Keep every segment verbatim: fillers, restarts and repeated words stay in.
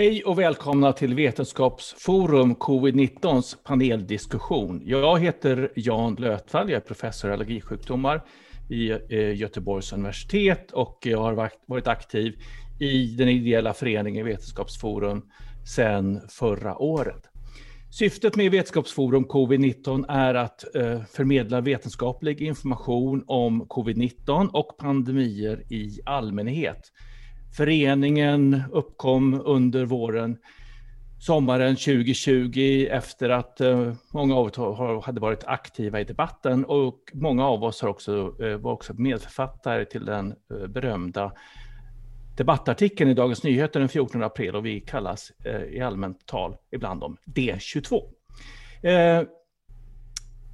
Hej och välkomna till Vetenskapsforum covid nittons paneldiskussion. Jag heter Jan Lötvall, jag är professor i allergisjukdomar i Göteborgs universitet och jag har varit aktiv i den ideella föreningen Vetenskapsforum sedan förra året. Syftet med Vetenskapsforum covid nitton är att förmedla vetenskaplig information om covid nitton och pandemier i allmänhet. Föreningen uppkom under våren, sommaren tjugo tjugo efter att många av oss hade varit aktiva i debatten och många av oss har också, var också medförfattare till den berömda debattartikeln i Dagens Nyheter den fjortonde april och vi kallas i allmänt tal ibland om D tjugotvå.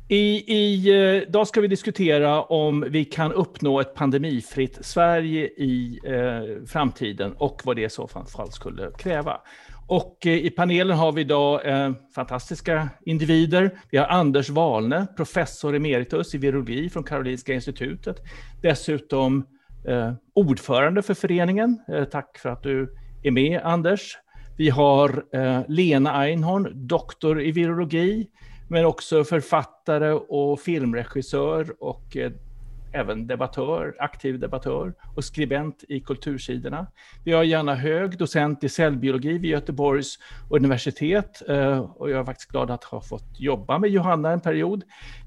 I, i, idag ska vi diskutera om vi kan uppnå ett pandemifritt Sverige i eh, framtiden och vad det i så fall skulle kräva. Och eh, i panelen har vi idag eh, fantastiska individer. Vi har Anders Walne, professor emeritus i virologi från Karolinska institutet. Dessutom eh, ordförande för föreningen. Eh, tack för att du är med, Anders. Vi har eh, Lena Einhorn, doktor i virologi. Men också författare och filmregissör och eh, även debattör, aktiv debattör och skribent i kultursidorna. Vi har Jana Hög, docent i cellbiologi vid Göteborgs universitet. Eh, och jag är faktiskt glad att ha fått jobba med Johanna en period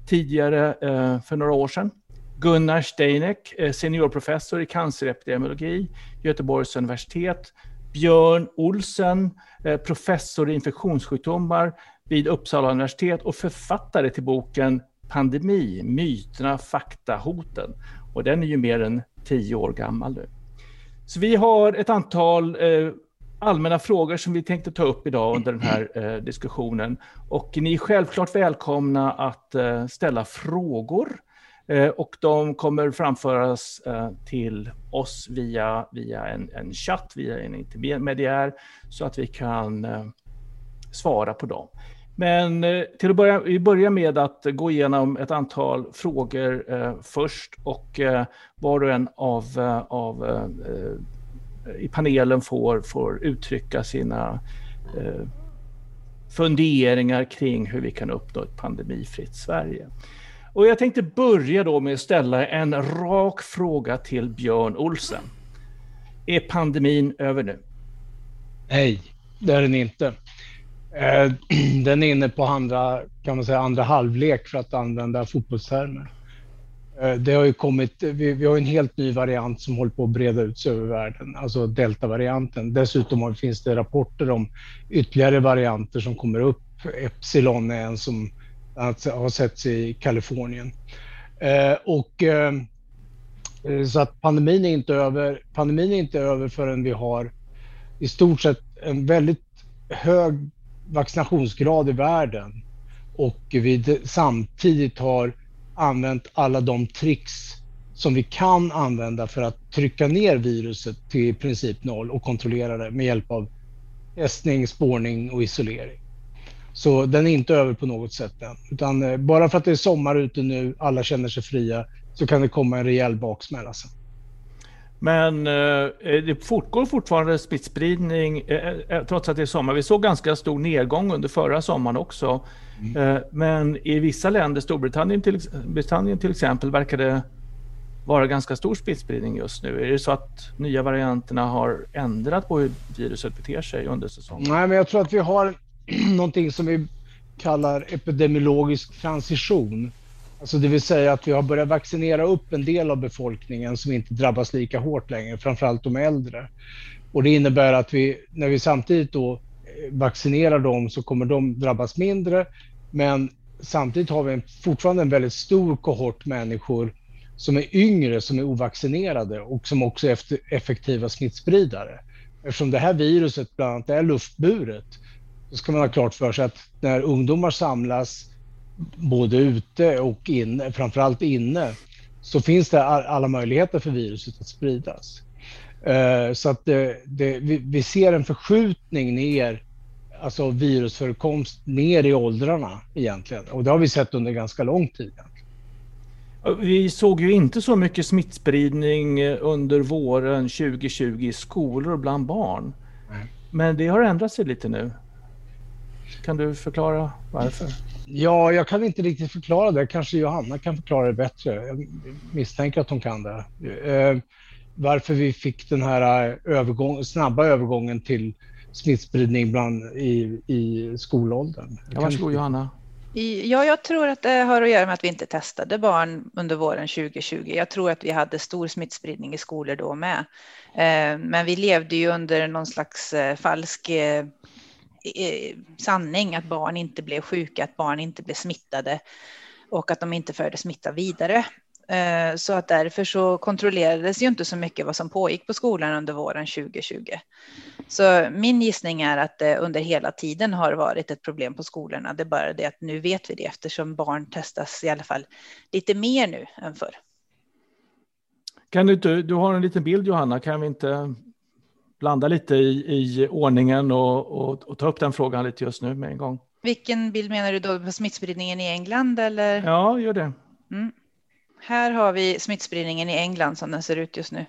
tidigare eh, för några år sedan. Gunnar Steinek, eh, seniorprofessor i cancerepidemiologi Göteborgs universitet. Björn Olsen, eh, professor i infektionssjukdomar vid Uppsala universitet och författare till boken Pandemi, myterna, fakta, hoten. Och den är ju mer än tio år gammal nu. Så vi har ett antal eh, allmänna frågor som vi tänkte ta upp idag under den här eh, diskussionen. Och ni är självklart välkomna att eh, ställa frågor. Eh, och de kommer framföras eh, till oss via, via en, en chatt, via en intermediär, så att vi kan eh, svara på dem. Men till att börja, vi börjar med att gå igenom ett antal frågor eh, först och eh, var och en av, av eh, i panelen får, får uttrycka sina eh, funderingar kring hur vi kan uppnå ett pandemifritt Sverige. Och jag tänkte börja då med att ställa en rak fråga till Björn Olsen. Är pandemin över nu? Nej, det är den inte. Den är inne på andra, kan man säga, andra halvlek för att använda fotbollstermer. Det har ju kommit, vi, vi har en helt ny variant som håller på att breda ut sig över världen, alltså Delta-varianten. Dessutom finns det rapporter om ytterligare varianter som kommer upp. Epsilon är en som har setts i Kalifornien. Och, så att pandemin är inte över, pandemin är inte över förrän vi har i stort sett en väldigt hög vaccinationsgrad i världen och vi samtidigt har använt alla de tricks som vi kan använda för att trycka ner viruset till i princip noll och kontrollera det med hjälp av testning, spårning och isolering. Så den är inte över på något sätt än. Utan bara för att det är sommar ute nu, alla känner sig fria, så kan det komma en rejäl baksmälla sen. Men eh, det fortgår fortfarande smittspridning eh, trots att det är sommar. Vi såg ganska stor nedgång under förra sommaren också. Mm. Eh, men i vissa länder, Storbritannien till, Britannien till exempel, verkar det vara ganska stor smittspridning just nu. Är det så att nya varianterna har ändrat på hur viruset beter sig under säsongen? Nej, men jag tror att vi har någonting som vi kallar epidemiologisk transition. Alltså det vill säga att vi har börjat vaccinera upp en del av befolkningen som inte drabbas lika hårt längre, framförallt de äldre. Och det innebär att vi, när vi samtidigt då vaccinerar dem så kommer de drabbas mindre. Men samtidigt har vi en, fortfarande en väldigt stor kohort människor som är yngre, som är ovaccinerade och som också är effektiva smittspridare. Eftersom det här viruset bland annat är luftburet så ska man ha klart för sig att när ungdomar samlas både ute och inne, framförallt inne, så finns det alla möjligheter för viruset att spridas. Så att det, det, vi ser en förskjutning ner, alltså virusförekomst ner i åldrarna egentligen. Och det har vi sett under ganska lång tid. Vi såg ju inte så mycket smittspridning under våren tjugo tjugo i skolor och bland barn. Nej. Men det har ändrat sig lite nu. Kan du förklara varför? Ja, jag kan inte riktigt förklara det. Kanske Johanna kan förklara det bättre. Jag misstänker att hon kan det. Eh, varför vi fick den här övergång, snabba övergången till smittspridning bland i, i skolåldern. Ja, varsågod Johanna. Ja, jag tror att det har att göra med att vi inte testade barn under våren tjugo tjugo. Jag tror att vi hade stor smittspridning i skolor då med. Men vi levde ju under någon slags falsk sanning att barn inte blev sjuka, att barn inte blev smittade och att de inte förde smitta vidare. Så att därför så kontrollerades ju inte så mycket vad som pågick på skolan under våren tjugo tjugo. Så min gissning är att det under hela tiden har varit ett problem på skolorna. Det är bara det att nu vet vi det eftersom barn testas i alla fall lite mer nu än förr. Kan du, inte, du har en liten bild Johanna, kan vi inte blanda lite i, i ordningen och, och, och ta upp den frågan lite just nu med en gång? Vilken bild menar du då, på smittspridningen i England eller? Ja, gör det. Mm. Här har vi smittspridningen i England som den ser ut just nu.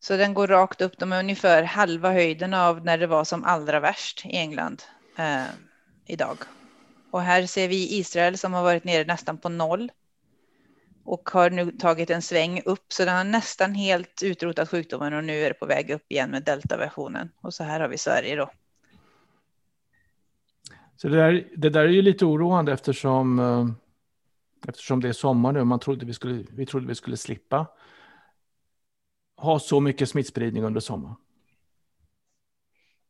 Så den går rakt upp. De är ungefär halva höjden av när det var som allra värst i England eh, idag. Och här ser vi Israel som har varit nere nästan på noll. Och har nu tagit en sväng upp. Så den har nästan helt utrotat sjukdomen och nu är det på väg upp igen med delta-versionen. Och så här har vi Sverige då. Så det där, det där är ju lite oroande eftersom... Eh... Eftersom det är sommar nu, man trodde vi skulle, vi trodde vi skulle slippa ha så mycket smittspridning under sommaren.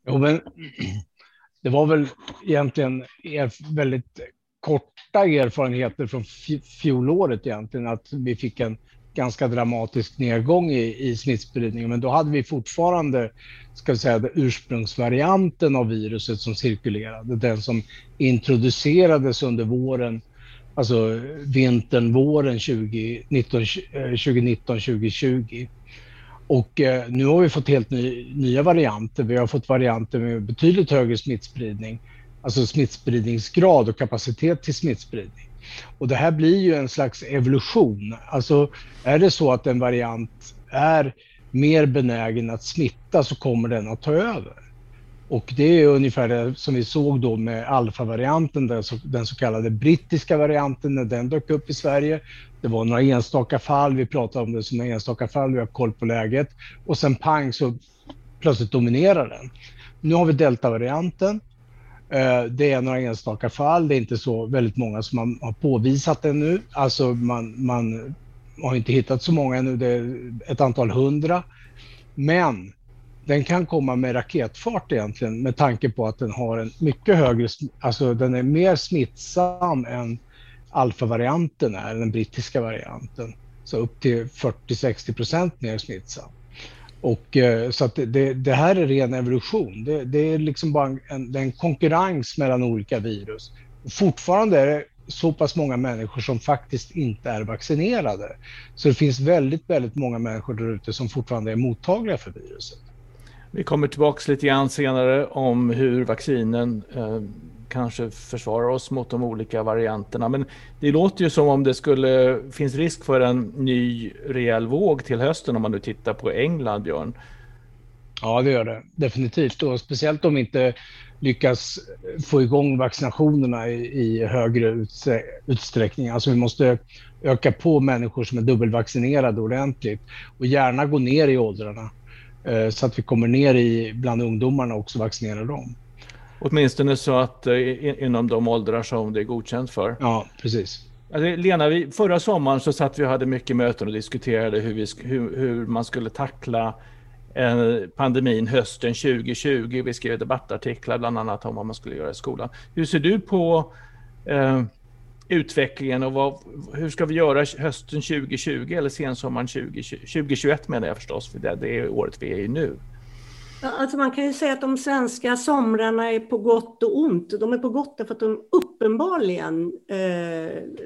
Jo, men det var väl egentligen er, väldigt korta erfarenheter från fjolåret egentligen, att vi fick en ganska dramatisk nedgång i, i smittspridningen. Men då hade vi fortfarande, ska vi säga, den ursprungsvarianten av viruset som cirkulerade, den som introducerades under våren. Alltså vintern, våren tjugonitton tjugotjugo. Och eh, nu har vi fått helt ny, nya varianter. Vi har fått varianter med betydligt högre smittspridning. Alltså smittspridningsgrad och kapacitet till smittspridning. Och det här blir ju en slags evolution. Alltså är det så att en variant är mer benägen att smitta så kommer den att ta över. Och det är ungefär det som vi såg då med alfavarianten, den så kallade brittiska varianten när den dök upp i Sverige. Det var några enstaka fall, vi pratade om det som enstaka fall, vi har koll på läget. Och sen pang så plötsligt dominerar den. Nu har vi deltavarianten, det är några enstaka fall, det är inte så väldigt många som har påvisat det nu. Alltså man, man har inte hittat så många nu, det är ett antal hundra. Men... den kan komma med raketfart egentligen med tanke på att den har en mycket högre, alltså den är mer smittsam än alfavarianten är, den brittiska varianten. Så upp till fyrtio till sextio procent mer smittsam. Och så att det, det här är ren evolution. Det, det är liksom bara en, det är en konkurrens mellan olika virus. Fortfarande är det så pass många människor som faktiskt inte är vaccinerade. Så det finns väldigt, väldigt många människor där ute som fortfarande är mottagliga för viruset. Vi kommer tillbaka lite grann senare om hur vaccinen eh, kanske försvarar oss mot de olika varianterna. Men det låter ju som om det skulle finns risk för en ny rejäl våg till hösten om man nu tittar på England, Björn. Ja, det gör det. Definitivt. Och speciellt om vi inte lyckas få igång vaccinationerna i, i högre utsträckning. Alltså vi måste öka på människor som är dubbelvaccinerade ordentligt och gärna gå ner i åldrarna. Så att vi kommer ner i bland ungdomarna och också vaccinerar dem. Åtminstone så att inom de åldrar som det är godkänt för. Ja, precis. Alltså, Lena, vi, förra sommaren så satt vi och hade mycket möten och diskuterade hur, vi, hur, hur man skulle tackla eh, pandemin hösten tjugo tjugo. Vi skrev debattartiklar bland annat om vad man skulle göra i skolan. Hur ser du på eh, utvecklingen och vad, hur ska vi göra hösten tjugo tjugo eller sensommaren tjugo tjugoett menar jag förstås, för det, det är året vi är i nu. Alltså man kan ju säga att de svenska somrarna är på gott och ont. De är på gott för att de uppenbarligen eh,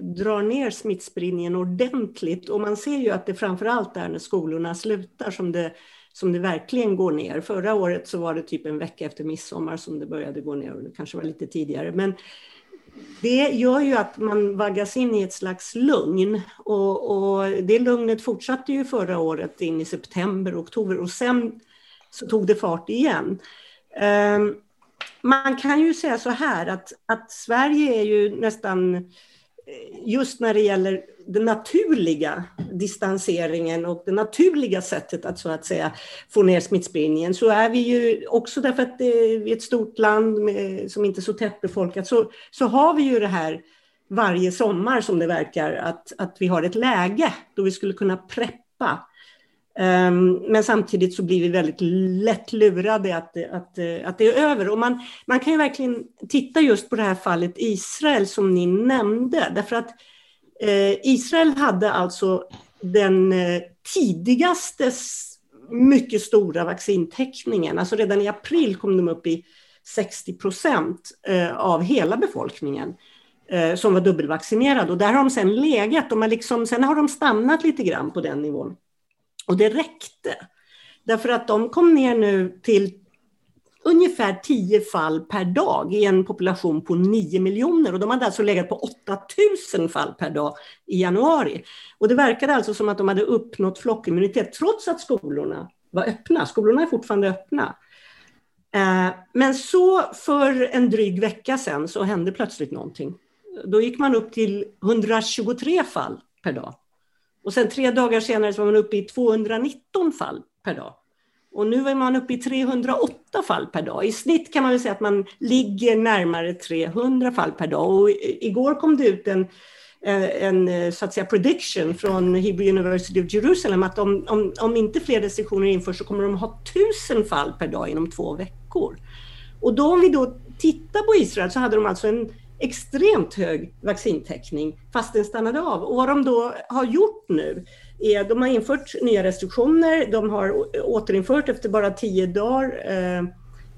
drar ner smittspridningen ordentligt och man ser ju att det framförallt är när skolorna slutar som det, som det verkligen går ner. Förra året så var det typ en vecka efter midsommar som det började gå ner och det kanske var lite tidigare, men det gör ju att man vaggas in i ett slags lugn och, och det lugnet fortsatte ju förra året in i september, oktober och sen så tog det fart igen. Man kan ju säga så här att, att Sverige är ju nästan, just när det gäller den naturliga distanseringen och det naturliga sättet att, så att säga, få ner smittspridningen, så är vi ju också, därför att vi är ett stort land med, som inte är så tättbefolkat, så, så har vi ju det här varje sommar som det verkar att, att vi har ett läge då vi skulle kunna preppa. Men samtidigt så blir vi väldigt lätt lurade att, att, att det är över. Och man, man kan ju verkligen titta just på det här fallet Israel som ni nämnde. Därför att Israel hade alltså den tidigaste mycket stora vaccintäckningen. Alltså redan i april kom de upp i sextio procent av hela befolkningen som var dubbelvaccinerad. Och där har de sen legat. De har liksom, sen har de stannat lite grann på den nivån. Och det räckte, därför att de kom ner nu till ungefär tio fall per dag i en population på nio miljoner. Och de hade alltså legat på åtta tusen fall per dag i januari. Och det verkade alltså som att de hade uppnått flockimmunitet trots att skolorna var öppna. Skolorna är fortfarande öppna. Men så för en dryg vecka sedan så hände plötsligt någonting. Då gick man upp till etthundratjugotre fall per dag. Och sen tre dagar senare så var man uppe i tvåhundranitton fall per dag. Och nu är man uppe i trehundraåtta fall per dag. I snitt kan man väl säga att man ligger närmare trehundra fall per dag. Och igår kom det ut en, en så att säga, prediction från Hebrew University of Jerusalem att om, om, om inte fler restriktioner införs så kommer de ha tusen fall per dag inom två veckor. Och då om vi då tittar på Israel så hade de alltså en extremt hög vaccintäckning fast den stannade av. Och vad de då har gjort nu är att de har infört nya restriktioner. De har återinfört efter bara tio dagar eh,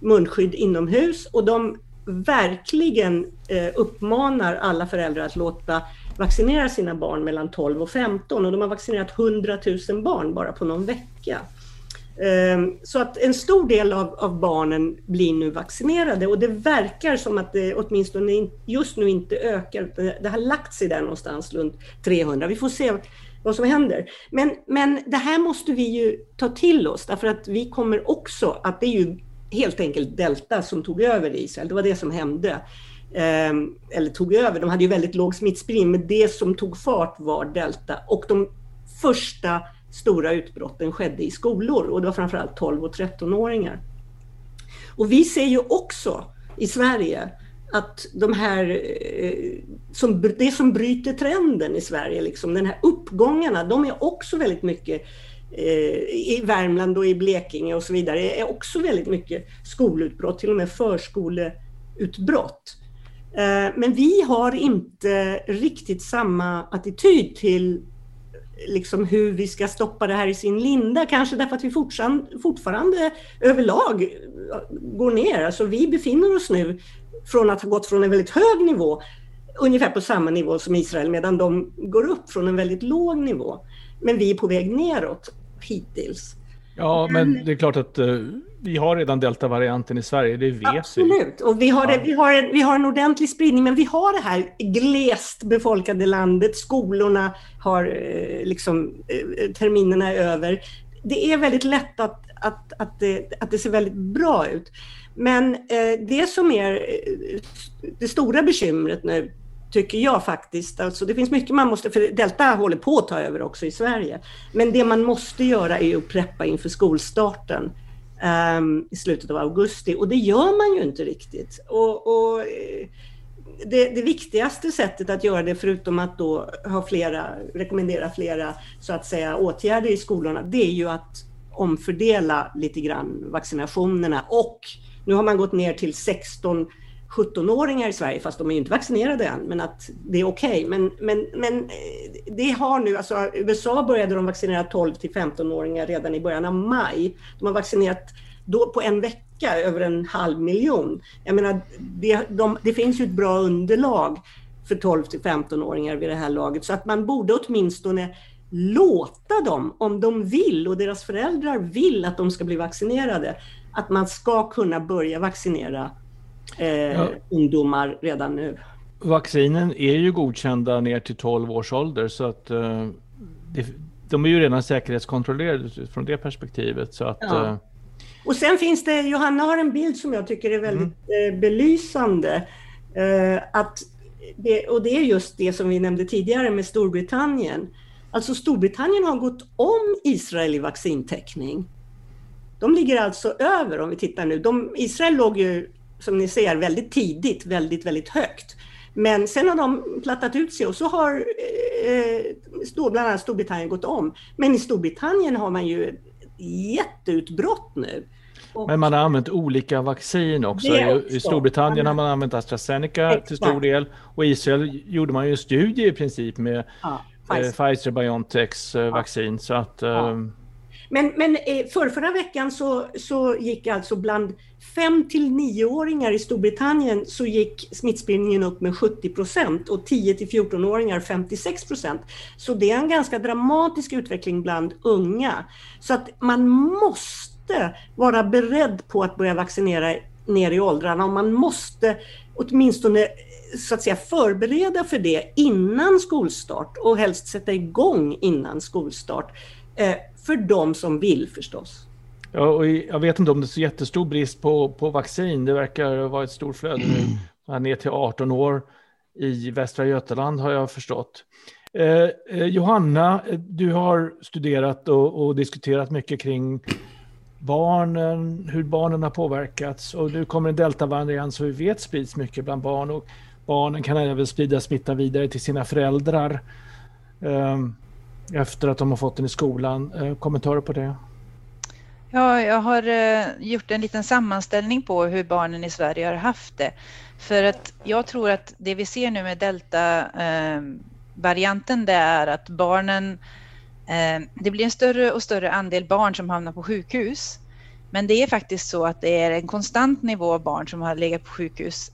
munskydd inomhus. Och de verkligen eh, uppmanar alla föräldrar att låta vaccinera sina barn mellan tolv och femton. Och de har vaccinerat hundratusen barn bara på någon vecka. Så att en stor del av, av barnen blir nu vaccinerade och det verkar som att det åtminstone just nu inte ökar. Det har lagt sig där någonstans runt trehundra. Vi får se vad som händer. Men, men det här måste vi ju ta till oss därför att vi kommer också att det är ju helt enkelt Delta som tog över Israel. Det var det som hände. Eller tog över. De hade ju väldigt låg smittspridning men det som tog fart var Delta och de första stora utbrotten skedde i skolor och det var framförallt tolv- och trettonåringar. Och vi ser ju också i Sverige att de här, som, det som bryter trenden i Sverige, liksom, den här uppgångarna, de är också väldigt mycket i Värmland och i Blekinge och så vidare, det är också väldigt mycket skolutbrott, till och med förskoleutbrott. Men vi har inte riktigt samma attityd till liksom hur vi ska stoppa det här i sin linda, kanske därför att vi fortfarande, fortfarande överlag går ner. Alltså vi befinner oss nu från att ha gått från en väldigt hög nivå, ungefär på samma nivå som Israel, medan de går upp från en väldigt låg nivå. Men vi är på väg neråt hittills. Ja, men det är klart att uh, vi har redan delta-varianten i Sverige, det vet vi. Absolut, och vi har, det, vi, har en, vi har en ordentlig spridning, men vi har det här glest befolkade landet, skolorna har eh, liksom, eh, terminerna är över. Det är väldigt lätt att, att, att, det, att det ser väldigt bra ut. Men eh, det som är det stora bekymret nu, tycker jag faktiskt. Alltså det finns mycket man måste, för Delta håller på att ta över också i Sverige. Men det man måste göra är att preppa inför skolstarten um, i slutet av augusti. Och det gör man ju inte riktigt. Och, och det, det viktigaste sättet att göra det, förutom att då ha flera, rekommendera flera så att säga åtgärder i skolorna, det är ju att omfördela lite grann vaccinationerna. Och nu har man gått ner till sexton sjuttonåringar i Sverige, fast de är ju inte vaccinerade än, men att det är okej. Okay. Men, men, men det har nu, alltså U S A började de vaccinera tolv till femtonåringar redan i början av maj. De har vaccinerat då på en vecka över en halv miljon. Jag menar, det, de, det finns ju ett bra underlag för tolv till femtonåringar vid det här laget, så att man borde åtminstone låta dem, om de vill och deras föräldrar vill att de ska bli vaccinerade, att man ska kunna börja vaccinera Eh, ja. ungdomar redan nu. Vaccinen är ju godkända ner till tolv års ålder, så att eh, det, de är ju redan säkerhetskontrollerade från det perspektivet, så att ja. eh, Och sen finns det, Johanna har en bild som jag tycker är väldigt mm. belysande. Att det, och det är just det som vi nämnde tidigare med Storbritannien. Alltså Storbritannien har gått om Israel i vaccintäckning. De ligger alltså över om vi tittar nu. De, Israel låg ju, som ni ser, väldigt tidigt, väldigt, väldigt högt. Men sen har de plattat ut sig och så har eh, bland annat Storbritannien gått om. Men i Storbritannien har man ju ett jätteutbrott nu. Och men man har använt olika vaccin också. också. I Storbritannien har man använt AstraZeneca Exakt. till stor del. Och i Israel gjorde man ju en studie i princip med ja, eh, Pfizer-BioNTechs eh, vaccin. Ja. Så att... Eh, ja. Men, men för förra veckan så, så gick alltså bland fem till nio-åringar i Storbritannien så gick smittspridningen upp med sjuttio procent och tio till fjorton-åringar femtiosex procent. Så det är en ganska dramatisk utveckling bland unga. Så att man måste vara beredd på att börja vaccinera ner i åldrarna och man måste åtminstone så att säga förbereda för det innan skolstart och helst sätta igång innan skolstart. För de som vill förstås. Ja, och jag vet inte om det är så jättestor brist på, på vaccin. Det verkar vara ett stort flöde nu. Ner till arton år i Västra Götaland har jag förstått. Eh, Johanna, du har studerat och, och diskuterat mycket kring barnen, hur barnen har påverkats. Och nu kommer en deltavariant så vi vet sprids mycket bland barn. Och barnen kan även sprida smittan vidare till sina föräldrar. Eh, Efter att de har fått den i skolan. Kommentarer på det? Ja, jag har gjort en liten sammanställning på hur barnen i Sverige har haft det. För att jag tror att det vi ser nu med delta-varianten det är att barnen... Det blir en större och större andel barn som hamnar på sjukhus. Men det är faktiskt så att det är en konstant nivå av barn som har legat på sjukhus.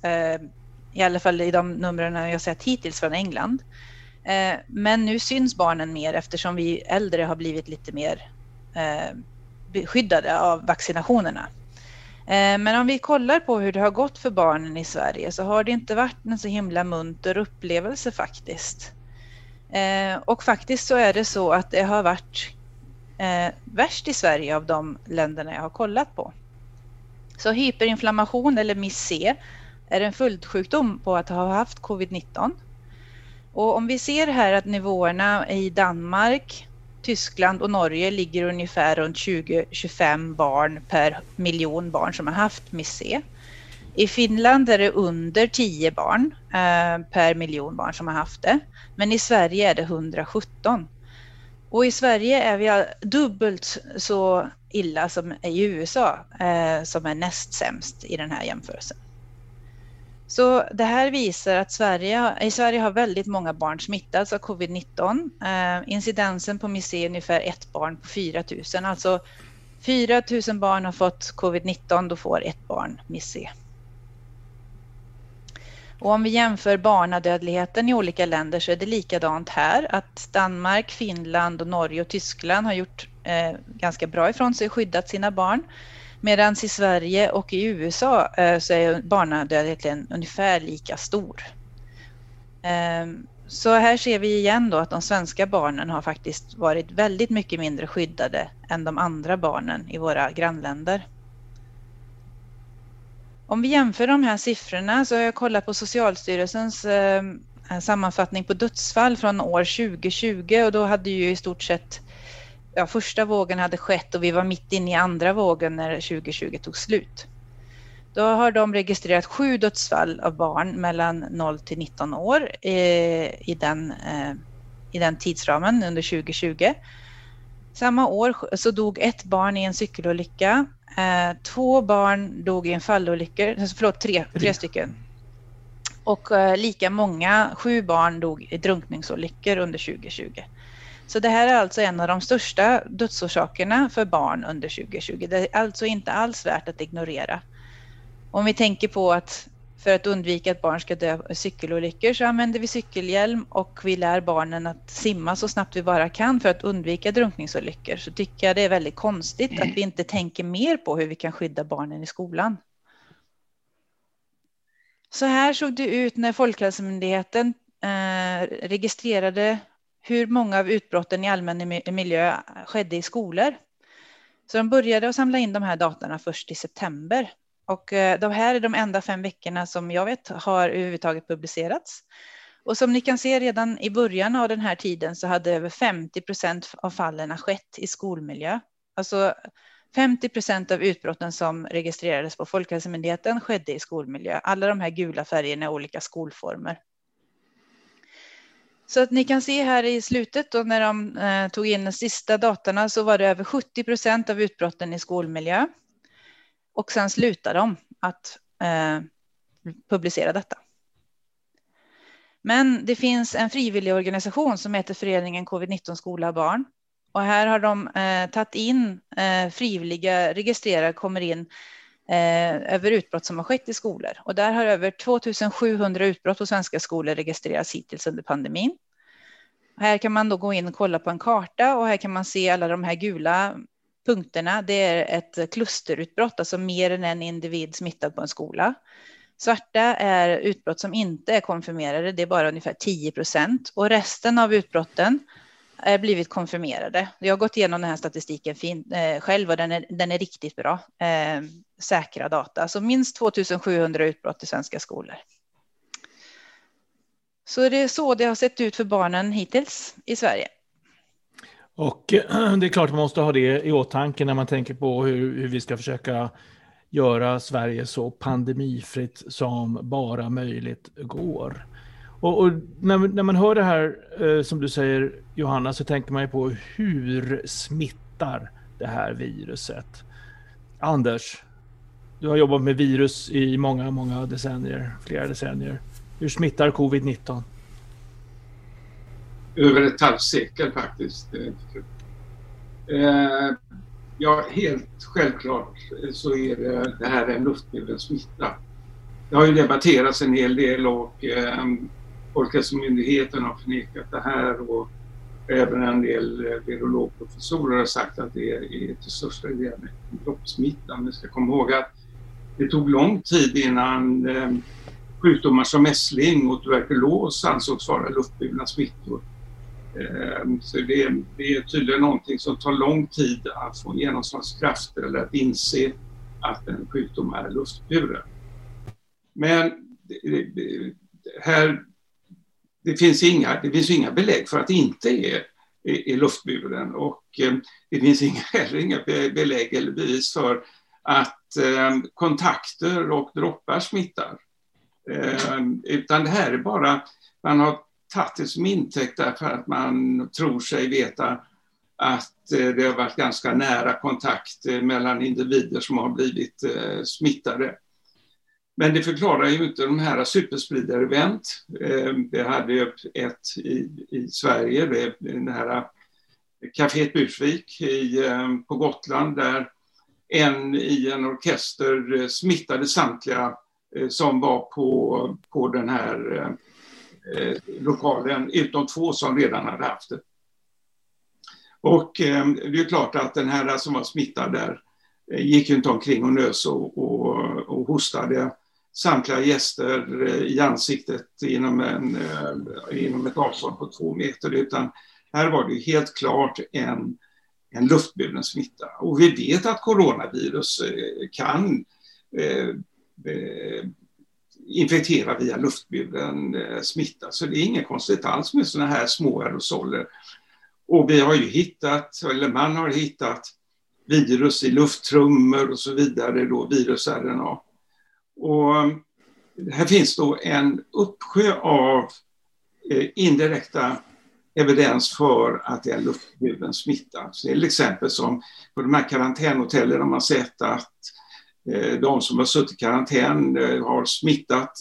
I alla fall i de numren jag sett hittills från England. Men nu syns barnen mer eftersom vi äldre har blivit lite mer beskyddade av vaccinationerna. Men om vi kollar på hur det har gått för barnen i Sverige så har det inte varit en så himla munter upplevelse faktiskt. Och faktiskt så är det så att det har varit värst i Sverige av de länderna jag har kollat på. Så hyperinflammation eller M I S-C är en följdsjukdom på att ha haft covid nitton. Och om vi ser här att nivåerna i Danmark, Tyskland och Norge ligger ungefär runt tjugo till tjugofem barn per miljon barn som har haft M I S-C. I Finland är det under tio barn eh, per miljon barn som har haft det. Men i Sverige är det etthundrasjutton. Och i Sverige är vi dubbelt så illa som i U S A eh, som är näst sämst i den här jämförelsen. Så det här visar att Sverige, i Sverige har väldigt många barn smittats av covid nitton. Eh, incidensen på M I S-C är ungefär ett barn på fyra tusen. Alltså fyra tusen barn har fått covid nitton, då får ett barn M I S-C. Och om vi jämför barnadödligheten i olika länder så är det likadant här. Att Danmark, Finland, och Norge och Tyskland har gjort eh, ganska bra ifrån sig och skyddat sina barn. Medan i Sverige och i U S A så är barnadödligheten ungefär lika stor. Så här ser vi igen då att de svenska barnen har faktiskt varit väldigt mycket mindre skyddade än de andra barnen i våra grannländer. Om vi jämför de här siffrorna så har jag kollat på Socialstyrelsens sammanfattning på dödsfall från år tjugo tjugo och då hade ju i stort sett... Ja, första vågen hade skett och vi var mitt inne i andra vågen när tjugo tjugo tog slut. Då har de registrerat sju dödsfall av barn mellan noll till nitton år eh, i, den, eh, i den tidsramen under tjugo tjugo. Samma år så dog ett barn i en cykelolycka. Eh, två barn dog i en fallolycka, förlåt tre, tre stycken. Och eh, lika många, sju barn dog i drunkningsolyckor under tjugo tjugo. Så det här är alltså en av de största dödsorsakerna för barn under tjugo tjugo. Det är alltså inte alls värt att ignorera. Om vi tänker på att för att undvika att barn ska dö av cykelolyckor så använder vi cykelhjälm och vi lär barnen att simma så snabbt vi bara kan för att undvika drunkningsolyckor. Så tycker jag det är väldigt konstigt att vi inte tänker mer på hur vi kan skydda barnen i skolan. Så här såg det ut när Folkhälsomyndigheten eh, registrerade hur många av utbrotten i allmän miljö skedde i skolor. Så de började att samla in de här datorna först i september. Och de här är de enda fem veckorna som jag vet har överhuvudtaget publicerats. Och som ni kan se redan i början av den här tiden så hade över femtio procent av fallen skett i skolmiljö. Alltså femtio procent av utbrotten som registrerades på Folkhälsomyndigheten skedde i skolmiljö. Alla de här gula färgerna är olika skolformer. Så att ni kan se här i slutet då när de eh, tog in de sista datorna så var det över sjuttio procent av utbrotten i skolmiljö. Och sen slutade de att eh, publicera detta. Men det finns en frivillig organisation som heter Föreningen covid nitton Skola och Barn. Och här har de eh, tagit in eh, frivilliga registrerade kommer in eh, över utbrott som har skett i skolor. Och där har över tvåtusensjuhundra utbrott hos svenska skolor registrerats hittills under pandemin. Och här kan man då gå in och kolla på en karta och här kan man se alla de här gula punkterna. Det är ett klusterutbrott, alltså mer än en individ smittad på en skola. Svarta är utbrott som inte är konfirmerade, det är bara ungefär tio procent. Och resten av utbrotten är blivit konfirmerade. Jag har gått igenom den här statistiken fin, eh, själv och den är, den är riktigt bra. Eh, säkra data, så minst tvåtusensjuhundra utbrott i svenska skolor. Så det är så det har sett ut för barnen hittills i Sverige. Och det är klart man måste ha det i åtanke när man tänker på hur, hur vi ska försöka göra Sverige så pandemifritt som bara möjligt går. Och, och när, när man hör det här eh, som du säger Johanna så tänker man ju på hur smittar det här viruset. Anders, du har jobbat med virus i många, många decennier, flera decennier. Hur smittar covid nitton? Över ett halvt sekel faktiskt. Eh, ja, helt självklart så är det, det här en luftburen smitta. Det har ju debatterats en hel del och eh, Folkhälsomyndigheten har förnekat det här och även en del eh, virologprofessorer har sagt att det är, är till största delen droppsmitta. Men ska komma ihåg att det tog lång tid innan eh, sjukdomar som mässling och tuberkulos ansågs vara luftburna smittor. Eh, så det, det är tydligen någonting som tar lång tid att få genomslagskraft eller att inse att en sjukdom är luftburen. Men det, det, här, det, finns inga, det finns inga belägg för att det inte är, är, är luftburen och eh, det finns inga, heller inga belägg eller bevis för att eh, kontakter och droppar smittar. Eh, utan det här är bara, man har tagit det som intäkt därför att man tror sig veta att eh, det har varit ganska nära kontakt eh, mellan individer som har blivit eh, smittade. Men det förklarar ju inte de här superspridarevent. Vi hade ett i, i Sverige, det här Caféet Bursvik i, på Gotland där en i en orkester smittade samtliga som var på, på den här eh, lokalen utom två som redan hade haft det. Och eh, det är klart att den här som var smittad där eh, gick ju inte omkring och nös och, och, och hostade samtliga gäster i ansiktet inom, en, inom ett avstånd på två meter utan här var det helt klart en, en luftburen smitta. Och vi vet att coronavirus kan eh, infektera via luftburen smitta så det är ingen konstigt alls med sådana här små aerosoler. Och vi har ju hittat, eller man har hittat virus i lufttrummor och så vidare då, virus-R N A. Och här finns då en uppsjö av indirekta evidens för att det är luftburen smitta. Så till exempel som på de här karantänhotellerna har man sett att de som har suttit i karantän har smittat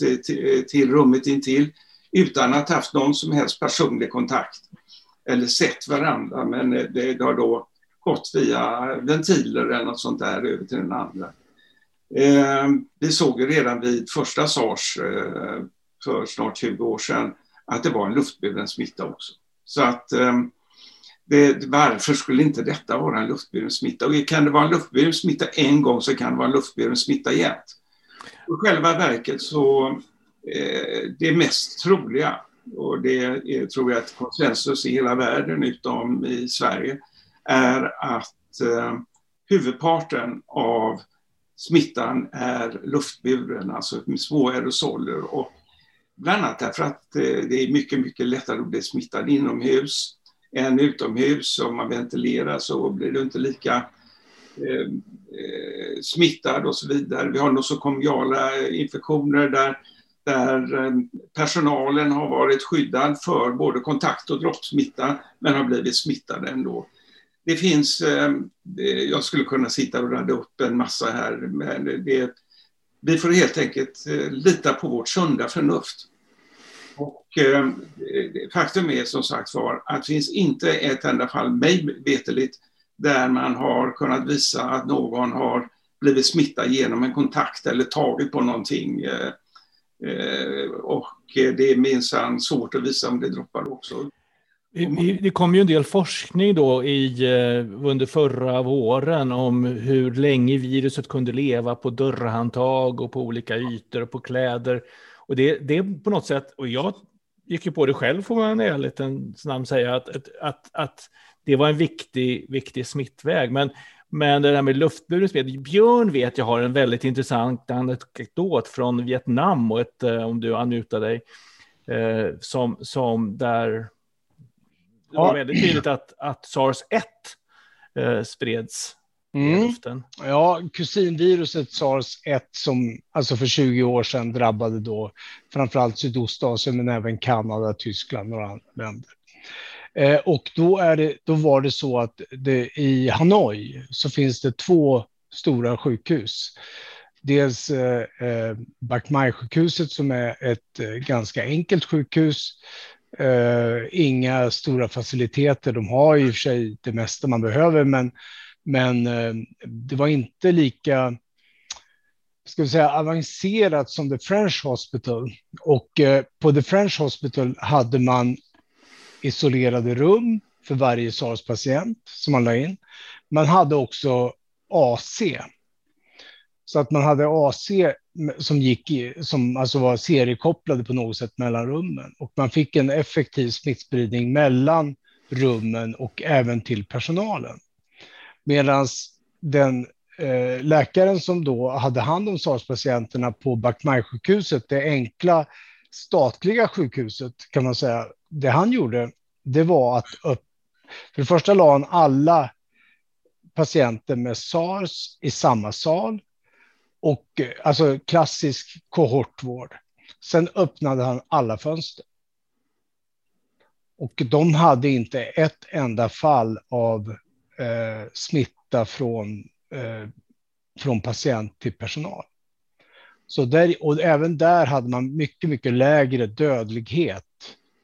till rummet intill utan att haft någon som helst personlig kontakt eller sett varandra men det har då gått via ventiler eller något sånt där över till den andra. Vi såg redan vid första SARS för snart tjugo år sedan att det var en luftburen smitta också. Så att Det, varför skulle inte detta vara en luftburen smitta? Och kan det vara en luftburen smitta en gång så kan det vara en luftburen smitta igen. Och själva verket så eh, det är mest troliga och det är, tror jag att konsensus i hela världen utom i Sverige är att eh, huvudparten av smittan är luftburen, alltså med små aerosoler. Och bland annat därför att det är mycket, mycket lättare att bli smittad inomhus än utomhus. Om man ventilerar så blir du inte lika eh, smittad och så vidare. Vi har nosokomiala infektioner där, där personalen har varit skyddad för både kontakt- och droppsmitta men har blivit smittad ändå. Det finns, eh, jag skulle kunna sitta och rada upp en massa här, men det, vi får helt enkelt eh, lita på vårt sunda förnuft. Och eh, faktum är som sagt var att det finns inte ett enda fall, mig veteligt, där man har kunnat visa att någon har blivit smittad genom en kontakt eller tagit på någonting. Eh, eh, och det är minsann svårt att visa om det droppar också. Det kom ju en del forskning då i, under förra våren om hur länge viruset kunde leva på dörrhandtag och på olika ytor och på kläder. Och det, det på något sätt, och jag gick ju på det själv får man ärligt en namn säga, att, att, att, att det var en viktig, viktig smittväg. Men, men det här med luftburen smitt, Björn vet jag har en väldigt intressant anekdot från Vietnam, och ett, om du anmutar dig, som, som där... Det var väldigt tydligt att, att SARS ett eh, spreds mm. i luften. Ja, kusinviruset SARS ett som alltså för tjugo år sedan drabbade då framförallt Sydostasien men även Kanada, Tyskland och några andra länder. Eh, och då, är det, då var det så att det, i Hanoi så finns det två stora sjukhus. Dels eh, Bach Mai-sjukhuset som är ett eh, ganska enkelt sjukhus. Uh, inga stora faciliteter, de har i och för sig det mesta man behöver, men, men uh, det var inte lika, ska vi säga, avancerat som The French Hospital, och uh, på The French Hospital hade man isolerade rum för varje SARS-patient som man la in. Man hade också A C, så att man hade A C som gick i, som alltså var seriekopplade på något sätt mellan rummen, och man fick en effektiv smittspridning mellan rummen och även till personalen. Medan den eh, läkaren som då hade hand om SARS-patienterna på Bach Mai-sjukhuset, det enkla statliga sjukhuset kan man säga, det han gjorde, det var att upp, för det första la han alla patienter med SARS i samma sal. Och alltså klassisk kohortvård. Sen öppnade han alla fönster. Och de hade inte ett enda fall av eh, smitta från, eh, från patient till personal. Så där, och även där hade man mycket, mycket lägre dödlighet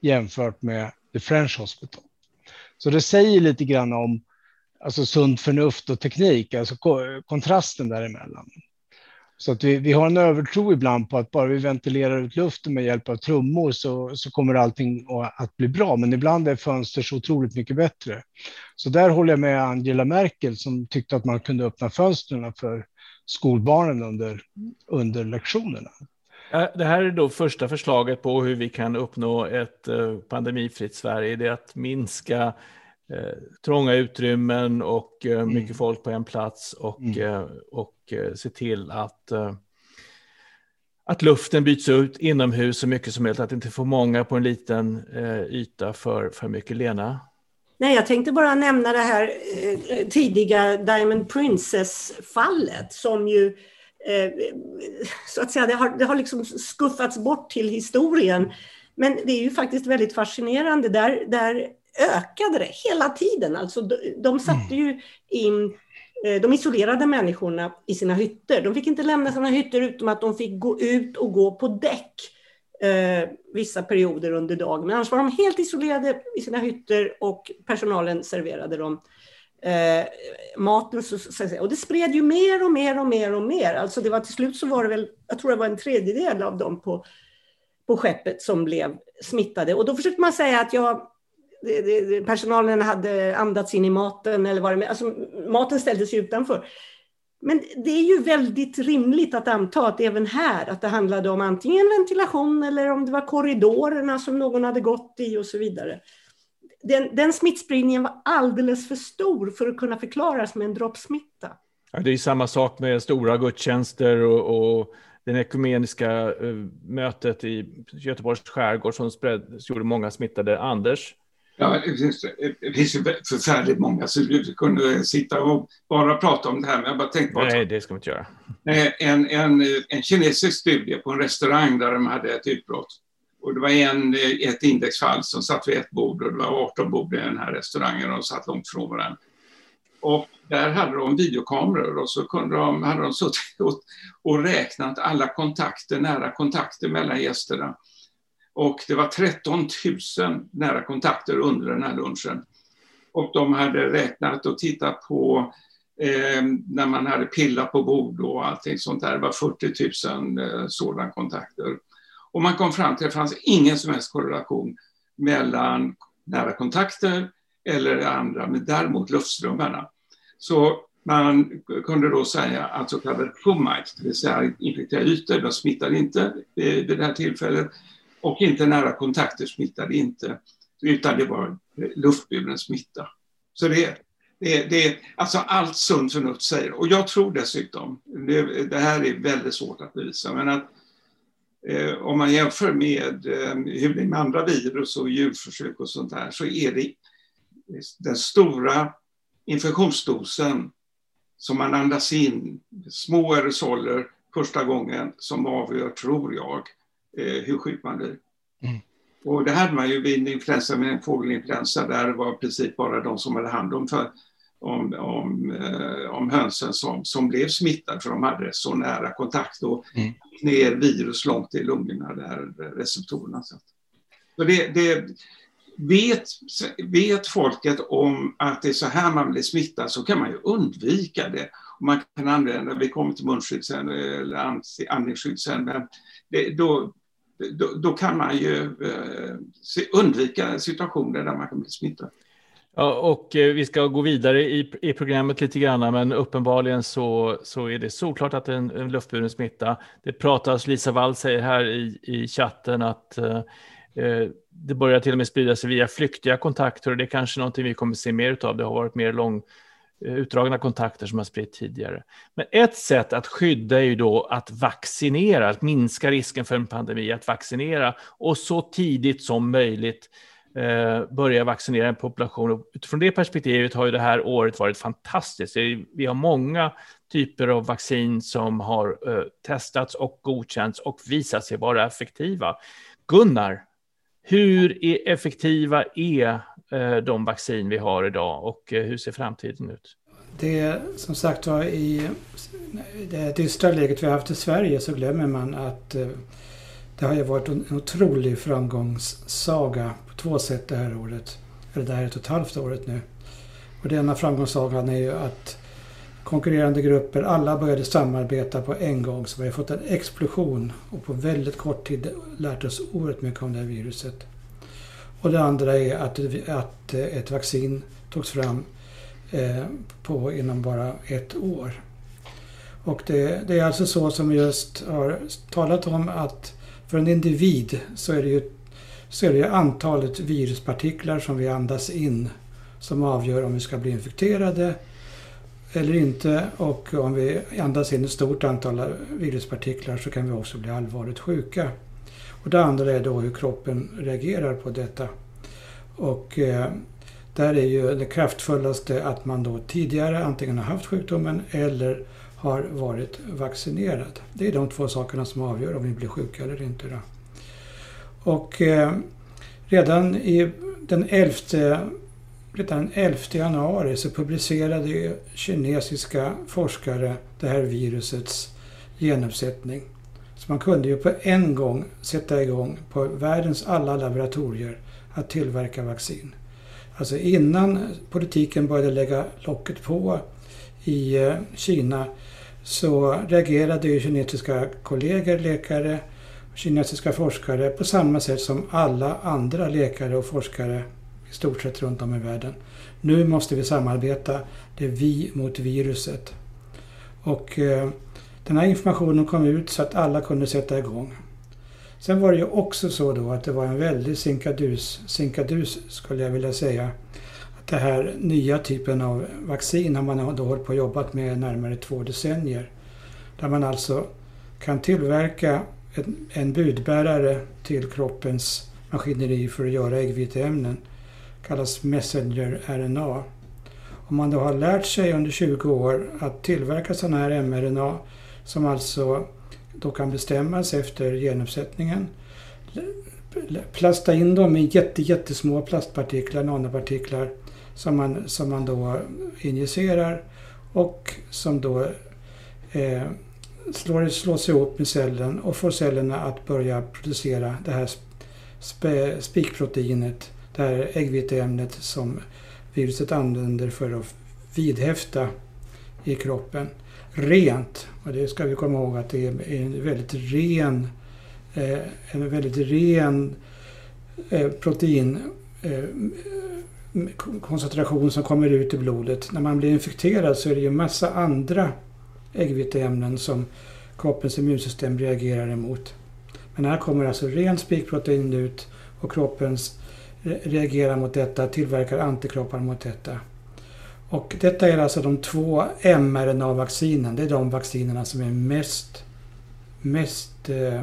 jämfört med The French Hospital. Så det säger lite grann om alltså, sunt förnuft och teknik, alltså ko- kontrasten däremellan. Så att vi, vi har en övertro ibland på att bara vi ventilerar ut luften med hjälp av trummor så, så kommer allting att bli bra. Men ibland är fönster så otroligt mycket bättre. Så där håller jag med Angela Merkel som tyckte att man kunde öppna fönstren för skolbarnen under, under lektionerna. Det här är då första förslaget på hur vi kan uppnå ett pandemifritt Sverige. Det är att minska trånga utrymmen och mycket mm. folk på en plats och, mm. och se till att, att luften byts ut inomhus så mycket som möjligt, att inte få många på en liten yta för, för mycket. Lena? Nej, jag tänkte bara nämna det här tidiga Diamond Princess-fallet som ju så att säga, det har, det har liksom skuffats bort till historien, men det är ju faktiskt väldigt fascinerande där, där ökade det hela tiden. Alltså de, de satte ju in, de isolerade människorna i sina hytter. De fick inte lämna sina hytter utom att de fick gå ut och gå på däck eh, vissa perioder under dagen. Men annars var de helt isolerade i sina hytter och personalen serverade dem eh, maten. Så, så att säga. Och det spred ju mer och mer och mer och mer. Alltså det var till slut så var det väl, jag tror det var en tredjedel av dem på, på skeppet som blev smittade. Och då försökte man säga att jag personalen hade andats in i maten eller vad det med. Alltså, maten ställdes ju utanför. Men det är ju väldigt rimligt att anta att även här att det handlade om antingen ventilation eller om det var korridorerna som någon hade gått i och så vidare. den, den smittspridningen var alldeles för stor för att kunna förklaras med en droppsmitta. Ja, det är samma sak med stora gudstjänster och, och den ekumeniska mötet i Göteborgs skärgård som spred, gjorde många smittade. Anders? Ja, det finns, det finns ju förfärligt många, så vi kunde sitta och bara prata om det här, men jag bara tänkte på att... Nej, det ska vi inte göra. En, en, en kinesisk studie på en restaurang där de hade ett utbrott. Och det var en, ett indexfall som satt vid ett bord, och det var arton bord i den här restaurangen, och de satt långt från varandra. Och där hade de videokameror, och så kunde de, hade de suttit och, och räknat alla kontakter, nära kontakter mellan gästerna. Och det var tretton tusen nära kontakter under den här lunchen. Och de hade räknat och tittat på eh, när man hade pillat på bord och allting sånt där. Det var fyrtio tusen eh, sådana kontakter. Och man kom fram till att det fanns ingen som helst korrelation mellan nära kontakter eller det andra, men däremot luftströmmarna. Så man kunde då säga att så kallade fumites, det vill säga infekterade ytor, de smittade inte vid det här tillfället. Och inte nära kontakter smittade inte, utan det var luftburen smitta. Så det, det, det alltså allt sunt förnuft säger. Och jag tror dessutom, det, det här är väldigt svårt att bevisa, men att eh, om man jämför med, eh, med andra virus och djurförsök och sånt där, så är det den stora infektionsdosen som man andas in, små aerosoler första gången, som avgör, tror jag, hur sjuk man blir. Mm. Och det hade man ju vid en influensa, med en fågelinfluensa, där var i princip bara de som hade hand om, för, om, om, eh, om hönsen som, som blev smittade, för de hade så nära kontakt och mm. ner virus långt i lungorna, där receptorerna satt. Så det, det, vet, vet folket om att det är så här man blir smittad, så kan man ju undvika det. Man kan använda, vi kommer till munskydd sen, eller andningsskydd sen, men det, då, då, då kan man ju eh, undvika situationer där man kan bli smittad. Ja, och eh, vi ska gå vidare i, i programmet lite grann, men uppenbarligen så, så är det såklart att det är en, en luftburen smitta. Det pratas, Lisa Wall säger här i, i chatten att eh, det börjar till och med sprida sig via flyktiga kontakter, och det är kanske någonting vi kommer se mer utav. Det har varit mer lång utdragna kontakter som har spritt tidigare. Men ett sätt att skydda är ju då att vaccinera, att minska risken för en pandemi, att vaccinera och så tidigt som möjligt eh, börja vaccinera en population. Och utifrån det perspektivet har ju det här året varit fantastiskt. Vi har många typer av vaccin som har eh, testats och godkänts och visat sig vara effektiva. Gunnar, hur effektiva är de vaccin vi har idag, och hur ser framtiden ut? Det är som sagt var, i det dystra läget vi har haft i Sverige, så glömmer man att det har ju varit en otrolig framgångssaga på två sätt det här året, eller det här ett och ett halvt året nu. Och denna framgångssagan är ju att konkurrerande grupper, alla började samarbeta på en gång, så vi har fått en explosion och på väldigt kort tid lärt oss oerhört mycket om det här viruset. Och det andra är att, att ett vaccin togs fram eh, på inom bara ett år. Och det, det är alltså så som vi just har talat om, att för en individ så är det ju, så är det ju antalet viruspartiklar som vi andas in som avgör om vi ska bli infekterade eller inte. Och om vi andas in ett stort antal viruspartiklar så kan vi också bli allvarligt sjuka. Och det andra är då hur kroppen reagerar på detta. Och eh, där är ju det kraftfullaste att man då tidigare antingen har haft sjukdomen eller har varit vaccinerad. Det är de två sakerna som avgör om vi blir sjuka eller inte då. Och eh, redan i den elfte, redan den elfte januari så publicerade kinesiska forskare det här virusets genuppsättning. Så man kunde ju på en gång sätta igång på världens alla laboratorier att tillverka vaccin. Alltså innan politiken började lägga locket på i Kina så reagerade ju kinesiska kollegor, läkare, kinesiska forskare på samma sätt som alla andra läkare och forskare i stort sett runt om i världen. Nu måste vi samarbeta, det är vi mot viruset. Och den här informationen kom ut så att alla kunde sätta igång. Sen var det ju också så då att det var en väldig sinkadus, sinkadus skulle jag vilja säga. Att det här nya typen av vaccin har man då hållit på och jobbat med närmare två decennier. Där man alltså kan tillverka en, en budbärare till kroppens maskineri för att göra äggviteämnen. Kallas messenger R N A. Om man då har lärt sig under tjugo år att tillverka sådana här mRNA som alltså då kan bestämmas efter genomsättningen, plasta in dem i jätte, jättesmå plastpartiklar, nanopartiklar som man, som man då injicerar och som då eh, slår, slår sig ihop med cellen och får cellerna att börja producera det här sp- spikproteinet, det här äggviteämnet som viruset använder för att vidhäfta i kroppen. Rent, och det ska vi komma ihåg att det är en väldigt ren, eh, en väldigt ren eh, proteinkoncentration eh, som kommer ut i blodet. När man blir infekterad så är det ju en massa andra äggviteämnen som kroppens immunsystem reagerar emot. Men här kommer alltså ren spikprotein ut och kroppens reagerar mot detta, tillverkar antikroppar mot detta. Och detta är alltså de två mRNA-vaccinen. Det är de vaccinerna som är mest, mest eh,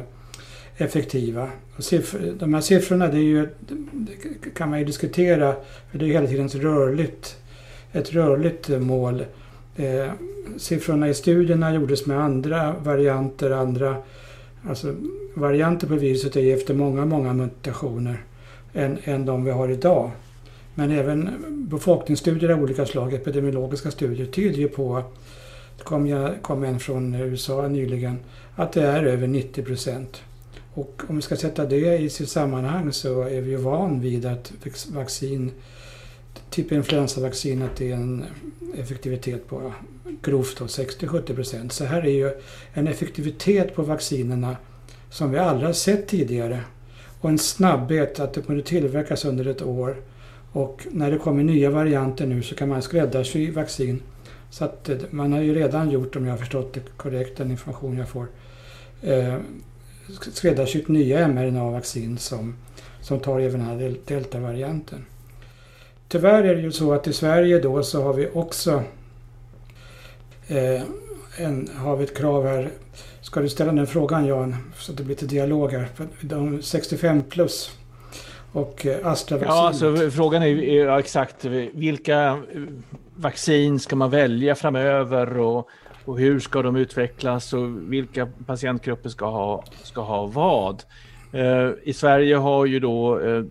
effektiva. Och siffror, de här siffrorna det är ju, det kan man ju diskutera, för det är hela tiden ett rörligt, ett rörligt mål. Eh, siffrorna i studierna gjordes med andra varianter, andra, alltså varianter på viruset är efter många, många mutationer än, än de vi har idag. Men även befolkningsstudier av olika slag, epidemiologiska studier, tyder ju på, det kom, jag, kom en från U S A nyligen, att det är över nittio procent. Och om vi ska sätta det i sitt sammanhang så är vi ju van vid att vaccin, typ influensavaccin, att det är en effektivitet på grovt sextio till sjuttio procent. Så här är ju en effektivitet på vaccinerna som vi aldrig har sett tidigare. Och en snabbhet att det kunde tillverkas under ett år. Och när det kommer nya varianter nu så kan man skräddarsy vaccin. Så att man har ju redan gjort, om jag har förstått det korrekt, den information jag får, eh, skräddarsytt nya mRNA-vaccin som, som tar även den här delta-varianten. Tyvärr är det ju så att i Sverige då så har vi också eh, en, har vi ett krav här. Ska du ställa den frågan, Jan, så att det blir lite dialog här. De sextiofem plus. Och AstraVaccin. Ja, så frågan är ju exakt vilka vaccin ska man välja framöver och, och hur ska de utvecklas och vilka patientgrupper ska ha, ska ha vad. Eh, I Sverige har ju då eh,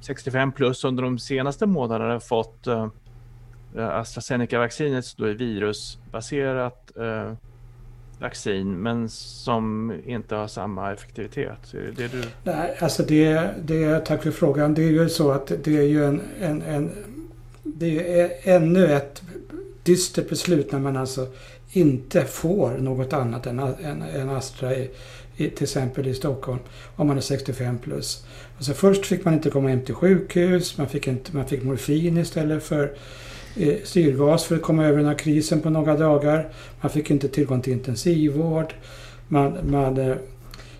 sextiofem plus under de senaste månaderna fått eh, AstraZeneca-vaccinet, så då är virusbaserat eh, vaccin, men som inte har samma effektivitet. Är det det du... Nej, alltså det, det, tack för frågan. Det är ju så att det är ju en, en, en, det är ännu ett dystert beslut när man alltså inte får något annat än, än, än Astra i, i, till exempel i Stockholm om man är sextiofem plus. Alltså först fick man inte komma hem till sjukhus, man fick, inte, man fick morfin istället för styrgas för att komma över den här krisen på några dagar. Man fick inte tillgång till intensivvård. Man, man, det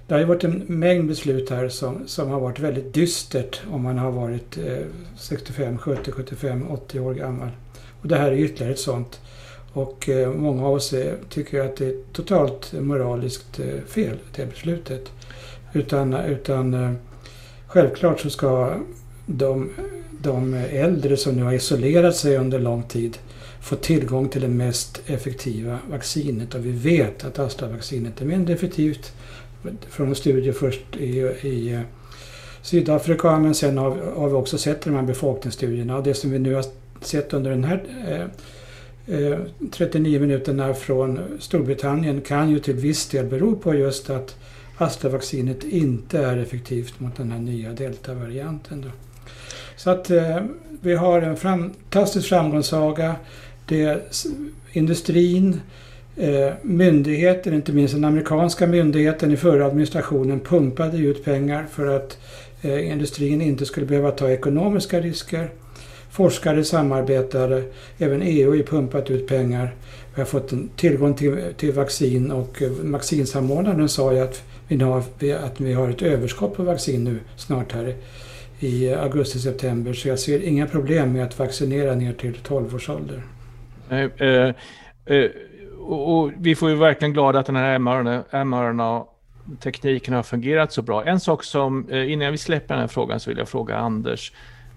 har ju varit en mängd beslut här som, som har varit väldigt dystert om man har varit sextiofem, sjuttio, sjuttiofem, åttio år gammal. Och det här är ytterligare ett sånt. Och många av oss tycker att det är totalt moraliskt fel, det beslutet. Utan, utan självklart så ska de... de äldre som nu har isolerat sig under lång tid får tillgång till det mest effektiva vaccinet. Och vi vet att AstraVaccinet är mindre effektivt från en studie först i, i Sydafrika, men sen har, har vi också sett de här befolkningsstudierna. Och det som vi nu har sett under den här eh, trettionio minuterna från Storbritannien kan ju till viss del bero på just att AstraVaccinet inte är effektivt mot den här nya delta-varianten då. Så att eh, vi har en fantastisk framgångssaga. Det, industrin, eh, myndigheter, inte minst den amerikanska myndigheten i förra administrationen pumpade ut pengar för att eh, industrin inte skulle behöva ta ekonomiska risker. Forskare samarbetar, även E U har pumpat ut pengar. Vi har fått tillgång till, till vaccin och vaccinsamordnaren sa ju att vi, har, att vi har ett överskott på vaccin nu snart här i augusti-september. Så jag ser inga problem med att vaccinera ner till tolv års ålder. Eh, eh, eh, och, och vi får ju verkligen glada att den här mRNA tekniken har fungerat så bra. En sak som, innan vi släpper den här frågan så vill jag fråga Anders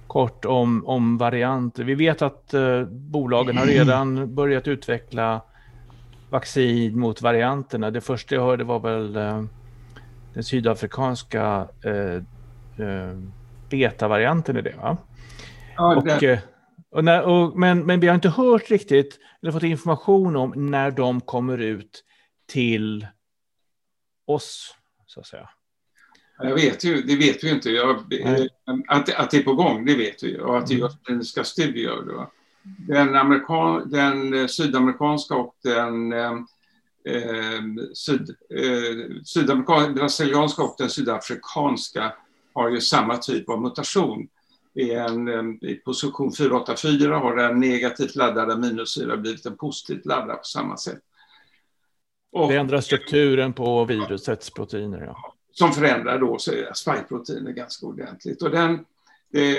kort om, om varianter. Vi vet att eh, bolagen har redan börjat utveckla vaccin mot varianterna. Det första jag hörde var väl eh, den sydafrikanska eh, eh, beta-varianten i det, va? Ja, det... Och, eh, och när, och, men, men vi har inte hört riktigt eller fått information om när de kommer ut till oss, så att säga. Jag vet ju, det vet vi inte. Jag, att, att det är på gång, det vet vi. Och att det görs kliniska studier. Då. Den, amerikan, den sydamerikanska och den eh, syd, eh, sydamerikanska, brasilianska och den sydafrikanska har ju samma typ av mutation. I, en, i position fyra åtta fyra har den negativt laddade aminosyra blivit en positivt laddad på samma sätt. Och det ändrar strukturen på virusets proteiner, ja. Som förändrar då spike-proteiner ganska ordentligt. Och den, det,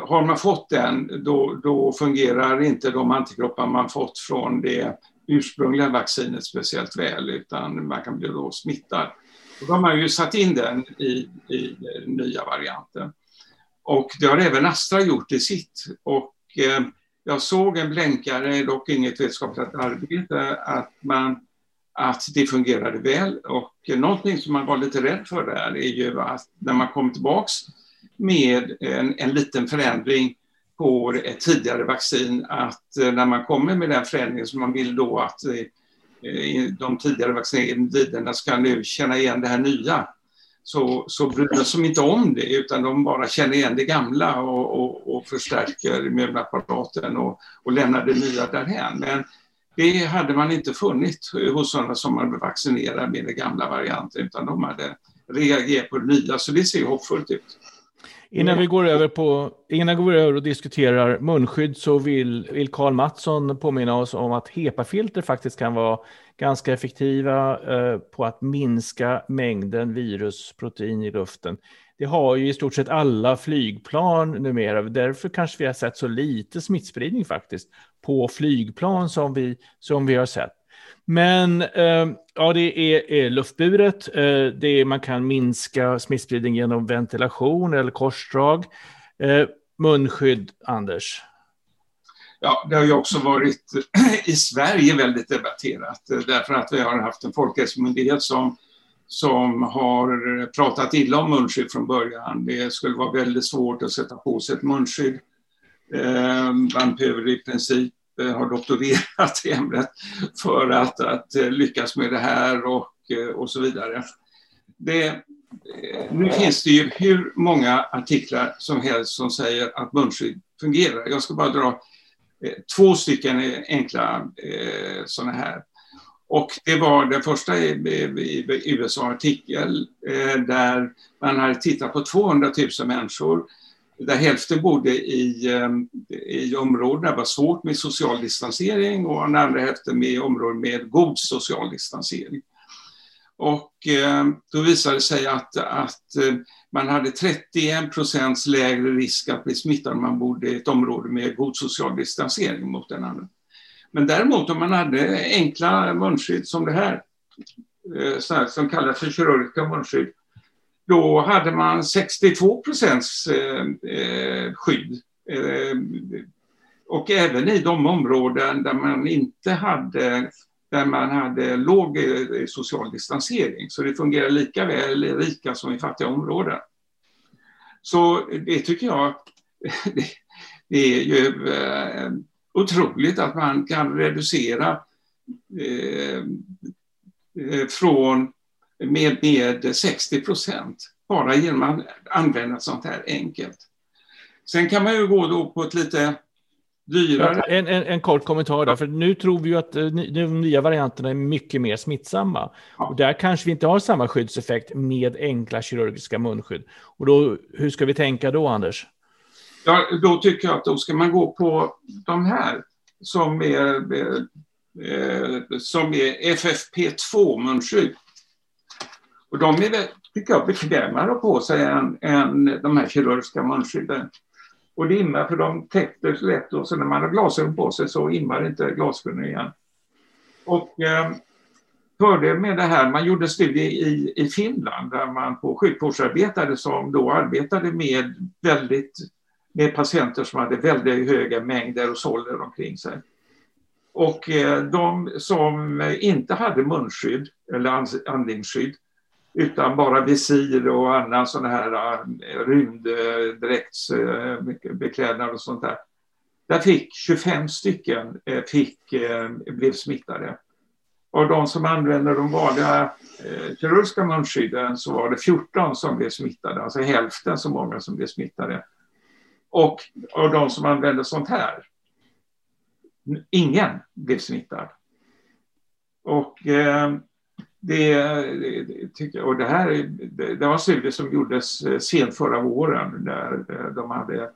har man fått den, då, då fungerar inte de antikroppar man fått från det ursprungliga vaccinet speciellt väl, utan man kan bli då smittad. Och då har man ju satt in den i, i nya varianten. Och det har även Astra gjort i sitt. Och eh, jag såg en blänkare, dock inget vetenskapligt arbete, att man... att det fungerade väl, och någonting som man var lite rädd för där är ju att när man kom tillbaks med en, en liten förändring på ett tidigare vaccin, att när man kommer med den förändringen som man vill då att de tidigare vaccinerna ska nu känna igen det här nya, så, så bryr de sig inte om det utan de bara känner igen det gamla och, och, och förstärker immunapparaten och, och lämnar det nya därhen. Men det hade man inte funnit hos sådana som man vaccinerar med den gamla varianten, utan de hade reagerat på det nya, så det ser ju hoppfullt ut. Innan vi går över på, innan vi går över och diskuterar munskydd så vill, vill Karl Mattsson påminna oss om att HEPA-filter faktiskt kan vara ganska effektiva eh, på att minska mängden virusprotein i luften. Det har ju i stort sett alla flygplan numera, därför kanske vi har sett så lite smittspridning faktiskt på flygplan som vi, som vi har sett. Men eh, ja, det är, är luftburet, eh, det är, man kan minska smittspridning genom ventilation eller korsdrag. Eh, munskydd, Anders? Ja, det har ju också varit i Sverige väldigt debatterat, därför att vi har haft en folkhälsomyndighet som som har pratat illa om munskydd från början. Det skulle vara väldigt svårt att sätta på sig ett munskydd. Man behöver i princip ha doktorerat i ämnet för att, att lyckas med det här och, och så vidare. Det, nu finns det ju hur många artiklar som helst som säger att munskydd fungerar. Jag ska bara dra två stycken enkla sådana här. Och det var den första U S A-artikel där man hade tittat på tvåhundratusen människor där hälften bodde i, i områden där det var svårt med social distansering och den andra hälften med områden med god social distansering. Och då visade det sig att, att man hade trettioen procent lägre risk att bli smittad om man bodde i ett område med god social distansering mot den andra. Men däremot om man hade enkla munskydd som det här, här som kallas för kirurgiska munskydd, då hade man sextiotvå procents skydd. Och även i de områden där man inte hade, där man hade låg social distansering. Så det fungerar lika väl i rika som i fattiga områden. Så det tycker jag, det, det är ju... otroligt att man kan reducera eh, från med, med sextio procent bara genom att använda sånt här enkelt. Sen kan man ju gå då på ett lite dyrare... En, en, en kort kommentar där, för nu tror vi ju att de nya varianterna är mycket mer smittsamma. Ja. Och där kanske vi inte har samma skyddseffekt med enkla kirurgiska munskydd. Och då, hur ska vi tänka då, Anders? Ja, då tycker jag att då ska man gå på de här som är, eh, som är F F P två munskydd. Och de är, tycker jag, bekvämare på sig än, än de här kirurgiska munskydden. Och det immar för de täckte så lätt, och så när man har glasögon på sig så immar inte glasögonen igen. Och eh, fördelen med det här, man gjorde en studie i, i Finland där man på sjukvårdsarbetare som då arbetade med väldigt med patienter som hade väldigt höga mängder och sålde omkring sig. Och eh, de som inte hade munskydd eller andningsskydd utan bara visir och annan sån här rymddräktsbeklädnad och sånt där. Där fick tjugofem stycken fick, blev smittade. Och de som använde de vanliga kirurgiska munskydden så var det fjorton som blev smittade. Alltså hälften så många som blev smittade. Och av de som använde sånt här, ingen blev smittad. Och... Eh, Det, tycker jag, och det här det var en studie som gjordes sent förra våren där de hade,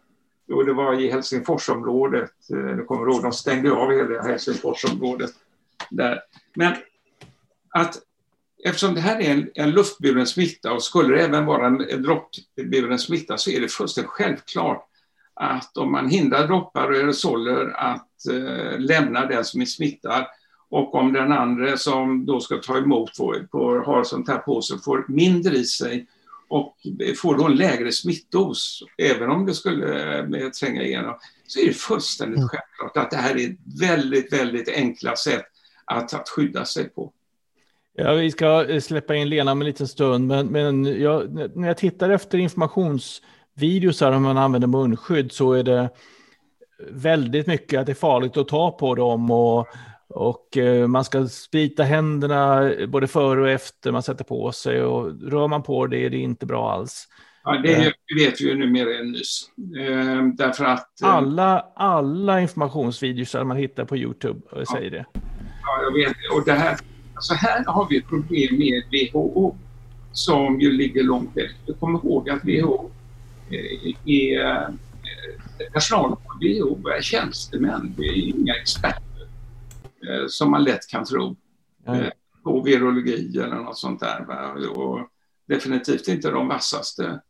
och det var i Helsingforsområdet, jag kommer ihåg, de stängde av hela Helsingforsområdet där. Men att eftersom det här är en, en luftburen smitta och skulle det även vara en, en droppburen smitta så är det fullständigt självklart att om man hindrar droppar och aerosoler att eh, lämna den som är smittad. Och om den andra som då ska ta emot får, får, har sånt här på sig får mindre i sig och får då en lägre smittdos, även om det skulle eh, tränga igenom, så är det fullständigt mm. självklart att det här är ett väldigt, väldigt enkla sätt att, att skydda sig på. Ja, vi ska släppa in Lena om en liten stund, men, men jag, när jag tittar efter informationsvideos här om man använder munskydd så är det väldigt mycket att det är farligt att ta på dem och Och man ska sprita händerna både före och efter man sätter på sig. Och rör man på det är det inte bra alls. Ja, det vet vi ju numera nyss. Därför att... Alla, alla informationsvideos man hittar på YouTube ja, säger det. Ja, jag vet. Och det här, alltså här har vi ett problem med W H O som ju ligger långt efter. Kom ihåg att W H O är... Personal på W H O är tjänstemän. Det är inga experter. Som man lätt kan tro mm. på virologi eller något sånt där. Och definitivt inte de vassaste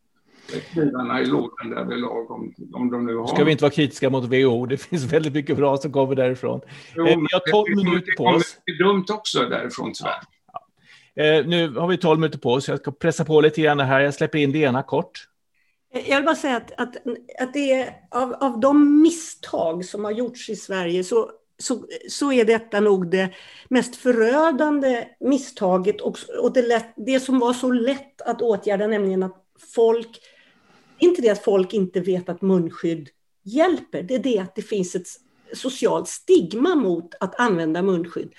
knivarna i lådan där vid lag om, om de nu har. Ska vi inte vara kritiska mot W H O? Det finns väldigt mycket bra som kommer därifrån. Jo, vi har tolv minuter på oss. Det är dumt också därifrån tyvärr. Ja. Eh, nu har vi tolv minuter på oss. Jag ska pressa på lite grann här. Jag släpper in Lena kort. Jag vill bara säga att, att, att det är av, av de misstag som har gjorts i Sverige så Så, så är detta nog det mest förödande misstaget och, och det, lätt, det som var så lätt att åtgärda, nämligen att folk, inte det att folk inte vet att munskydd hjälper, det är det att det finns ett socialt stigma mot att använda munskydd.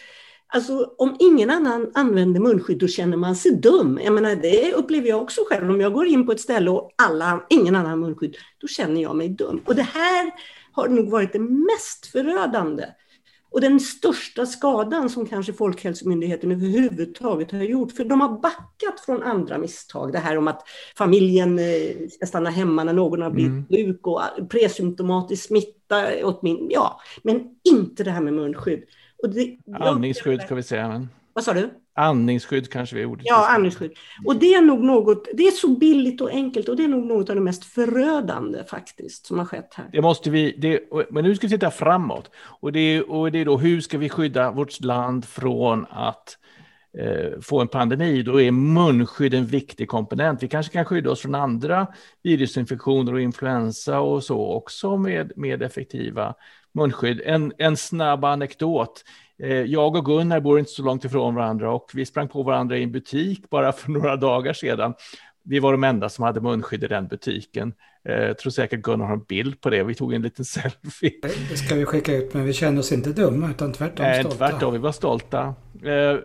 Alltså om ingen annan använder munskydd då känner man sig dum. Jag menar, det upplever jag också själv. Om jag går in på ett ställe och alla, ingen annan har munskydd, då känner jag mig dum. Och det här har nog varit det mest förödande. Och den största skadan som kanske Folkhälsomyndigheten överhuvudtaget har gjort. För de har backat från andra misstag. Det här om att familjen ska stanna hemma när någon har blivit mm. sjuk och presymptomatisk smitta. Min, ja, men inte det här med munskydd. Och det, andningsskydd kan vi säga. Men... Vad sa du? Andningsskydd kanske vi gjorde. Ja, andningsskydd. Och det är nog något, det är så billigt och enkelt och det är nog något av det mest förödande faktiskt som har skett här. Det måste vi, det, men nu ska vi titta framåt. Och det, och det är då, hur ska vi skydda vårt land från att eh, få en pandemi? Då är munskydd en viktig komponent. Vi kanske kan skydda oss från andra virusinfektioner och influensa och så också med, med effektiva munskydd. En, en snabb anekdot. Jag och Gunnar bor inte så långt ifrån varandra och vi sprang på varandra i en butik bara för några dagar sedan. Vi var de enda som hade munskydd i den butiken. Jag tror säkert Gunnar har en bild på det. Vi tog en liten selfie. Det ska vi skicka ut, men vi kände oss inte dumma utan tvärtom stolta. Nej, tvärtom, vi var stolta. Eh,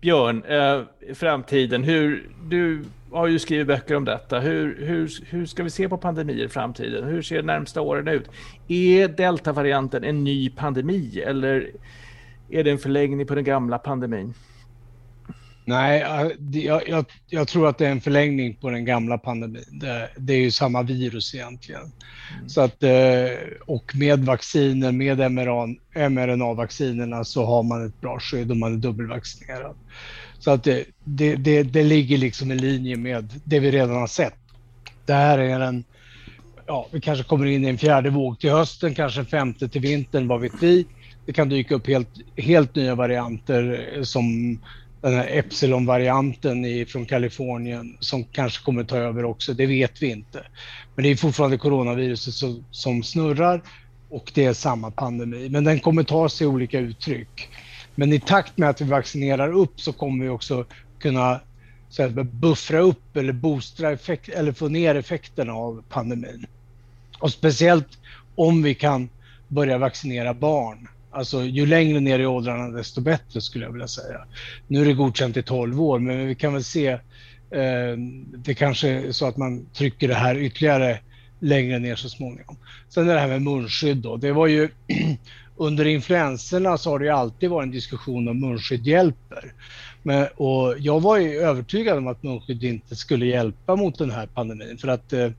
Björn, eh, framtiden. Hur, du har ju skrivit böcker om detta. Hur, hur, hur ska vi se på pandemier i framtiden? Hur ser de närmsta åren ut? Är delta-varianten en ny pandemi eller... Är det en förlängning på den gamla pandemin? Nej, jag, jag, jag tror att det är en förlängning på den gamla pandemin. Det, det är ju samma virus egentligen. Mm. Så att, och med vacciner, med mRNA-vaccinerna så har man ett bra skydd om man är dubbelvaccinerad. Så att det, det, det, det ligger liksom i linje med det vi redan har sett. Det här är en, ja, vi kanske kommer in i en fjärde våg till hösten, kanske en femte till vintern, vad vet vi. Det kan dyka upp helt, helt nya varianter som den här Epsilon-varianten från Kalifornien som kanske kommer ta över också, det vet vi inte. Men det är fortfarande coronaviruset som, som snurrar och det är samma pandemi. Men den kommer ta sig olika uttryck. Men i takt med att vi vaccinerar upp så kommer vi också kunna så att, buffra upp eller boostra effekt, eller få ner effekterna av pandemin. Och speciellt om vi kan börja vaccinera barn. Alltså ju längre ner i åldrarna desto bättre skulle jag vilja säga. Nu är det godkänt i tolv år, men vi kan väl se eh, det kanske är så att man trycker det här ytterligare längre ner så småningom. Sen är det här med munskydd då. Det var ju under influenserna så har det ju alltid varit en diskussion om munskydd hjälper. Men, och jag var ju övertygad om att munskydd inte skulle hjälpa mot den här pandemin för att eh,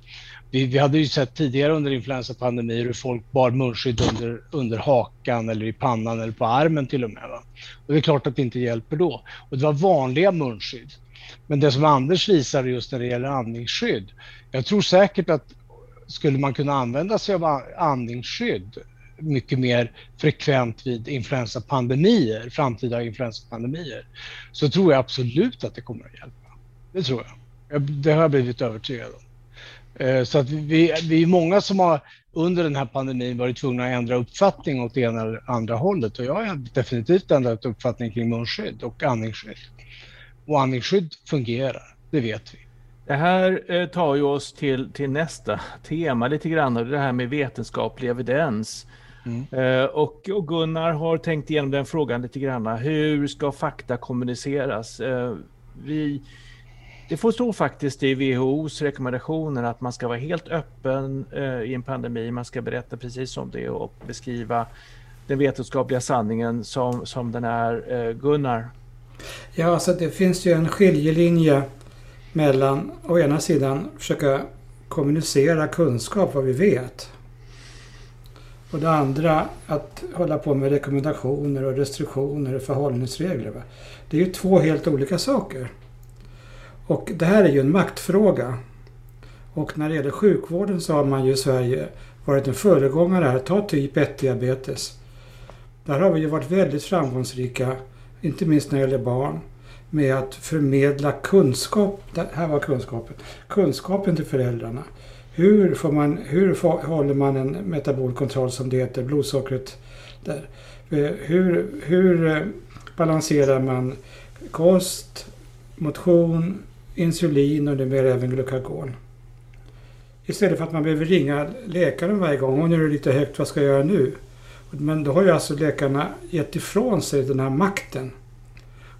Vi, vi hade ju sett tidigare under influensapandemier hur folk bar munskydd under, under hakan eller i pannan eller på armen till och med. Va? Och det är klart att det inte hjälper då. Och det var vanliga munskydd. Men det som Anders visade just när det gäller andningsskydd. Jag tror säkert att skulle man kunna använda sig av andningsskydd mycket mer frekvent vid influensapandemier, framtida influensapandemier, så tror jag absolut att det kommer att hjälpa. Det tror jag. Det har jag blivit övertygad om. Så att vi, vi är många som har under den här pandemin varit tvungna att ändra uppfattning åt det ena eller andra hållet. Och jag har definitivt ändrat uppfattning kring munskydd och andningsskydd. Och andningsskydd fungerar, det vet vi. Det här tar ju oss till, till nästa tema lite grann, och det här med vetenskaplig evidens. Mm. Och, och Gunnar har tänkt igenom den frågan lite grann. Hur ska fakta kommuniceras? Vi... Det får stå faktiskt i W H O:s rekommendationer att man ska vara helt öppen eh, i en pandemi. Man ska berätta precis om det och beskriva den vetenskapliga sanningen som, som den är. eh, Gunnar. Ja, så alltså det finns ju en skiljelinje mellan å ena sidan försöka kommunicera kunskap vad vi vet. Och det andra att hålla på med rekommendationer och restriktioner och förhållningsregler. Va? Det är ju två helt olika saker. Och det här är ju en maktfråga. Och när det gäller sjukvården så har man ju i Sverige varit en föregångare här. Ta typ ett-diabetes. Där har vi ju varit väldigt framgångsrika, inte minst när det gäller barn, med att förmedla kunskap. Det här var kunskapen. Kunskapen till föräldrarna. Hur, får man, hur håller man en metabolkontroll som det heter, blodsockret där? Hur, hur balanserar man kost, motion, insulin och numera även glukagon. Istället för att man behöver ringa läkaren varje gång. Och nu är det lite högt, vad ska jag göra nu? Men då har ju alltså läkarna gett ifrån sig den här makten.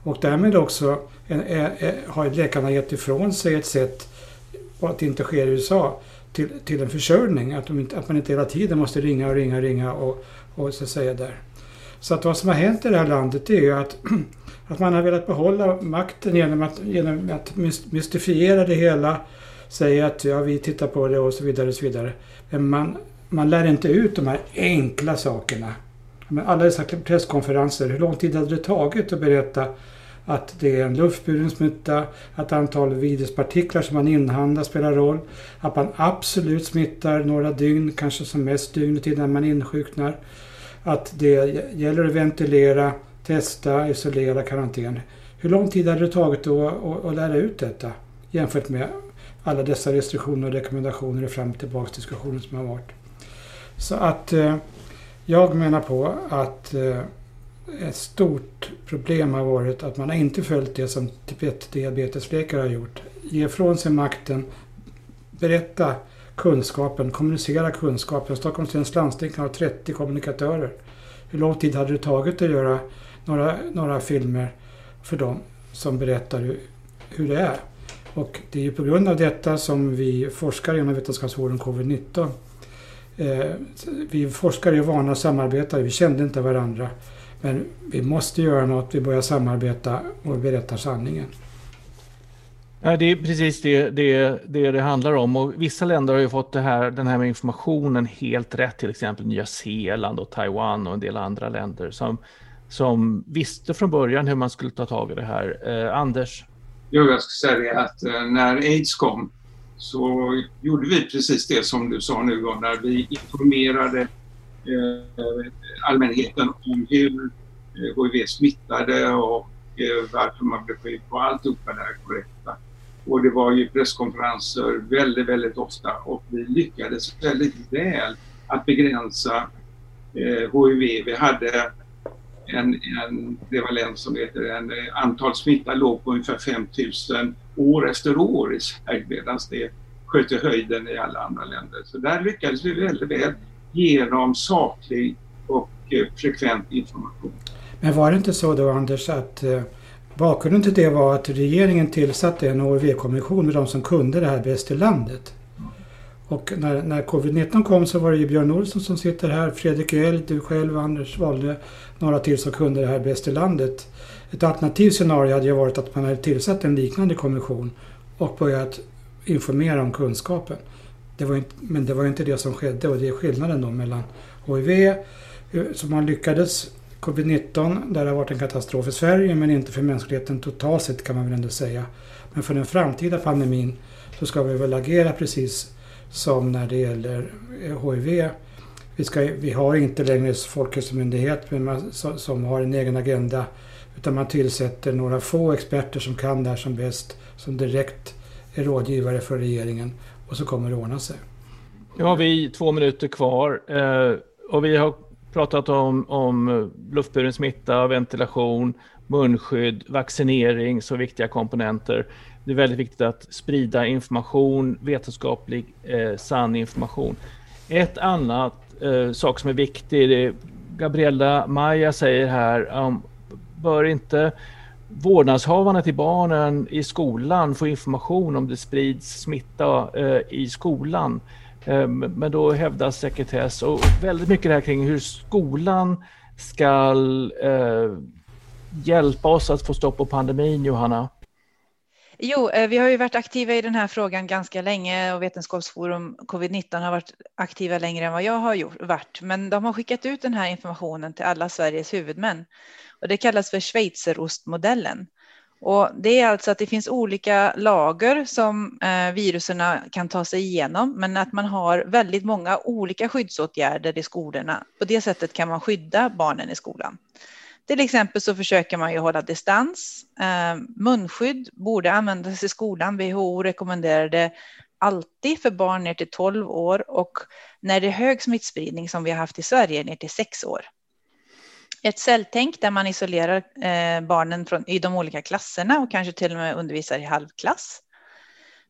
Och därmed också en, en, en, har läkarna gett ifrån sig ett sätt, att det inte sker i U S A, till, till en försörjning. Att, de inte, att man inte hela tiden måste ringa och ringa och ringa och, och så säga där. Så att vad som har hänt i det här landet är ju att Att man har velat behålla makten genom att, genom att mystifiera det hela. Säga att ja, vi tittar på det och så vidare och så vidare. Men man, man lär inte ut de här enkla sakerna. Men alla dessa presskonferenser, hur lång tid hade det tagit att berätta att det är en luftburen smitta, att antal viruspartiklar som man inhandlar spelar roll, att man absolut smittar några dygn, kanske som mest dygnet innan man insjuknar, att det gäller att ventilera, testa, isolera, karantän. Hur lång tid hade det tagit då att, att lära ut detta jämfört med alla dessa restriktioner och rekommendationer och fram och tillbaka diskussioner som har varit. Så att eh, jag menar på att eh, ett stort problem har varit att man har inte följt det som diabetesläkare har gjort. Ge från sig makten, berätta kunskapen, kommunicera kunskapen. Stockholms läns landsting har trettio kommunikatörer. Hur lång tid hade det tagit att göra Några, några filmer för dem som berättar hur, hur det är. Och det är ju på grund av detta som vi forskar genom Vetenskapsforum covid nitton. Eh, vi forskare är vana samarbetare, vi kände inte varandra. Men vi måste göra något, vi börjar samarbeta och berätta sanningen. Ja, det är precis det det, det det handlar om, och vissa länder har ju fått det här, den här med informationen helt rätt, till exempel Nya Zeeland och Taiwan och en del andra länder som, som visste från början hur man skulle ta tag i det här. Eh, Anders? Jo, jag ska säga att när AIDS kom så gjorde vi precis det som du sa nu, när vi informerade eh, allmänheten om hur H I V smittade och varför man blev sjuk och allt uppe där korrekta. Och det var ju presskonferenser väldigt, väldigt ofta, och vi lyckades väldigt väl att begränsa eh, H I V. Vi hade en, en prevalens som heter en antal smitta låg på ungefär fem tusen år efter år i Sverige, medan det sköt i höjden i alla andra länder. Så där lyckades vi väldigt väl genom saklig och eh, frekvent information. Men var det inte så då, Anders, att eh, bakgrunden till det var att regeringen tillsatte en H I V-kommission med de som kunde det här bäst i landet. Och när, när covid nitton kom så var det ju Björn Olsen som sitter här, Fredrik Öl, du själv, Anders Walne, några till som kunde det här bäst i landet. Ett alternativ scenario hade ju varit att man hade tillsatt en liknande kommission och börjat informera om kunskapen. Det var inte, men det var ju inte det som skedde, och det är skillnaden då mellan H I V, som man lyckades... covid nitton, där det har varit en katastrof i Sverige, men inte för mänskligheten totalt sett kan man väl ändå säga. Men för den framtida pandemin så ska vi väl agera precis som när det gäller H I V. Vi, ska, vi har inte längre Folkhälsomyndigheten som har en egen agenda, utan man tillsätter några få experter som kan det här som bäst, som direkt är rådgivare för regeringen, och så kommer det ordna sig. Nu har vi två minuter kvar och vi har pratat om, om luftburen smitta, ventilation, munskydd, vaccinering, så viktiga komponenter. Det är väldigt viktigt att sprida information, vetenskaplig, eh, sann information. Ett annat eh, sak som är viktig, det är Gabriella Maja säger här, um, bör inte vårdnadshavarna till barnen i skolan få information om det sprids smitta eh, i skolan? Men då hävdas sekretess, och väldigt mycket det här kring hur skolan ska eh, hjälpa oss att få stopp på pandemin, Johanna. Jo, vi har ju varit aktiva i den här frågan ganska länge, och Vetenskapsforum covid nitton har varit aktiva längre än vad jag har gjort, varit. Men de har skickat ut den här informationen till alla Sveriges huvudmän, och det kallas för schweizerostmodellen. Och det är alltså att det finns olika lager som eh, viruserna kan ta sig igenom, men att man har väldigt många olika skyddsåtgärder i skolorna. På det sättet kan man skydda barnen i skolan. Till exempel så försöker man ju hålla distans. Eh, munskydd borde användas i skolan. W H O rekommenderar det alltid för barn ner till tolv år, och när det är hög smittspridning som vi har haft i Sverige ner till sex år. Ett celltänk där man isolerar eh, barnen från, i de olika klasserna, och kanske till och med undervisar i halvklass.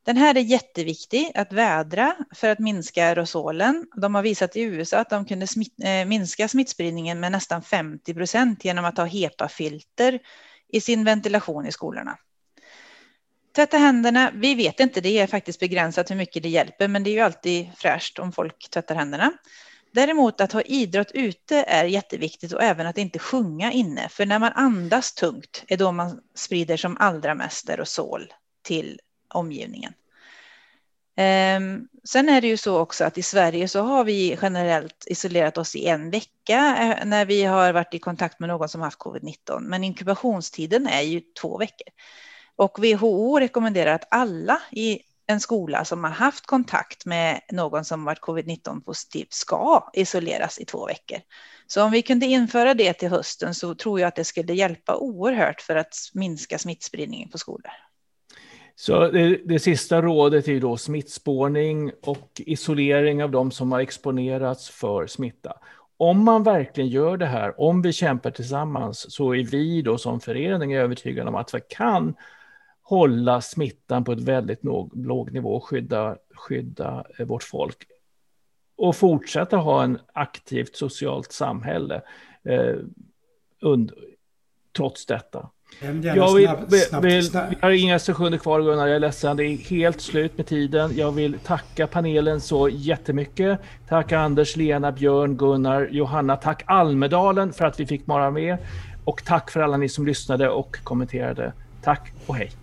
Den här är jätteviktig att vädra för att minska aerosolen. De har visat i U S A att de kunde smitt, eh, minska smittspridningen med nästan femtio procent genom att ha HEPA-filter i sin ventilation i skolorna. Tvätta händerna, vi vet inte, det är faktiskt begränsat hur mycket det hjälper, men det är ju alltid fräscht om folk tvättar händerna. Däremot att ha idrott ute är jätteviktigt, och även att inte sjunga inne. För när man andas tungt är då man sprider som allra mest aerosol till omgivningen. Sen är det ju så också att i Sverige så har vi generellt isolerat oss i en vecka när vi har varit i kontakt med någon som haft covid nitton. Men inkubationstiden är ju två veckor. Och W H O rekommenderar att alla i en skola som har haft kontakt med någon som varit covid nitton positiv ska isoleras i två veckor. Så om vi kunde införa det till hösten så tror jag att det skulle hjälpa oerhört för att minska smittspridningen på skolor. Så det, det sista rådet är ju då smittspårning och isolering av de som har exponerats för smitta. Om man verkligen gör det här, om vi kämpar tillsammans, så är vi då som förening övertygade om att vi kan hålla smittan på ett väldigt låg, låg nivå och skydda, skydda vårt folk. Och fortsätta ha en aktivt socialt samhälle eh, und, trots detta. Jag vill, snabb, snabb, vill, snabb. Jag har inga sekunder kvar, Gunnar, jag är ledsen. Det är helt slut med tiden. Jag vill tacka panelen så jättemycket. Tack Anders, Lena, Björn, Gunnar, Johanna. Tack Almedalen för att vi fick vara med. Och tack för alla ni som lyssnade och kommenterade. Tack och hej.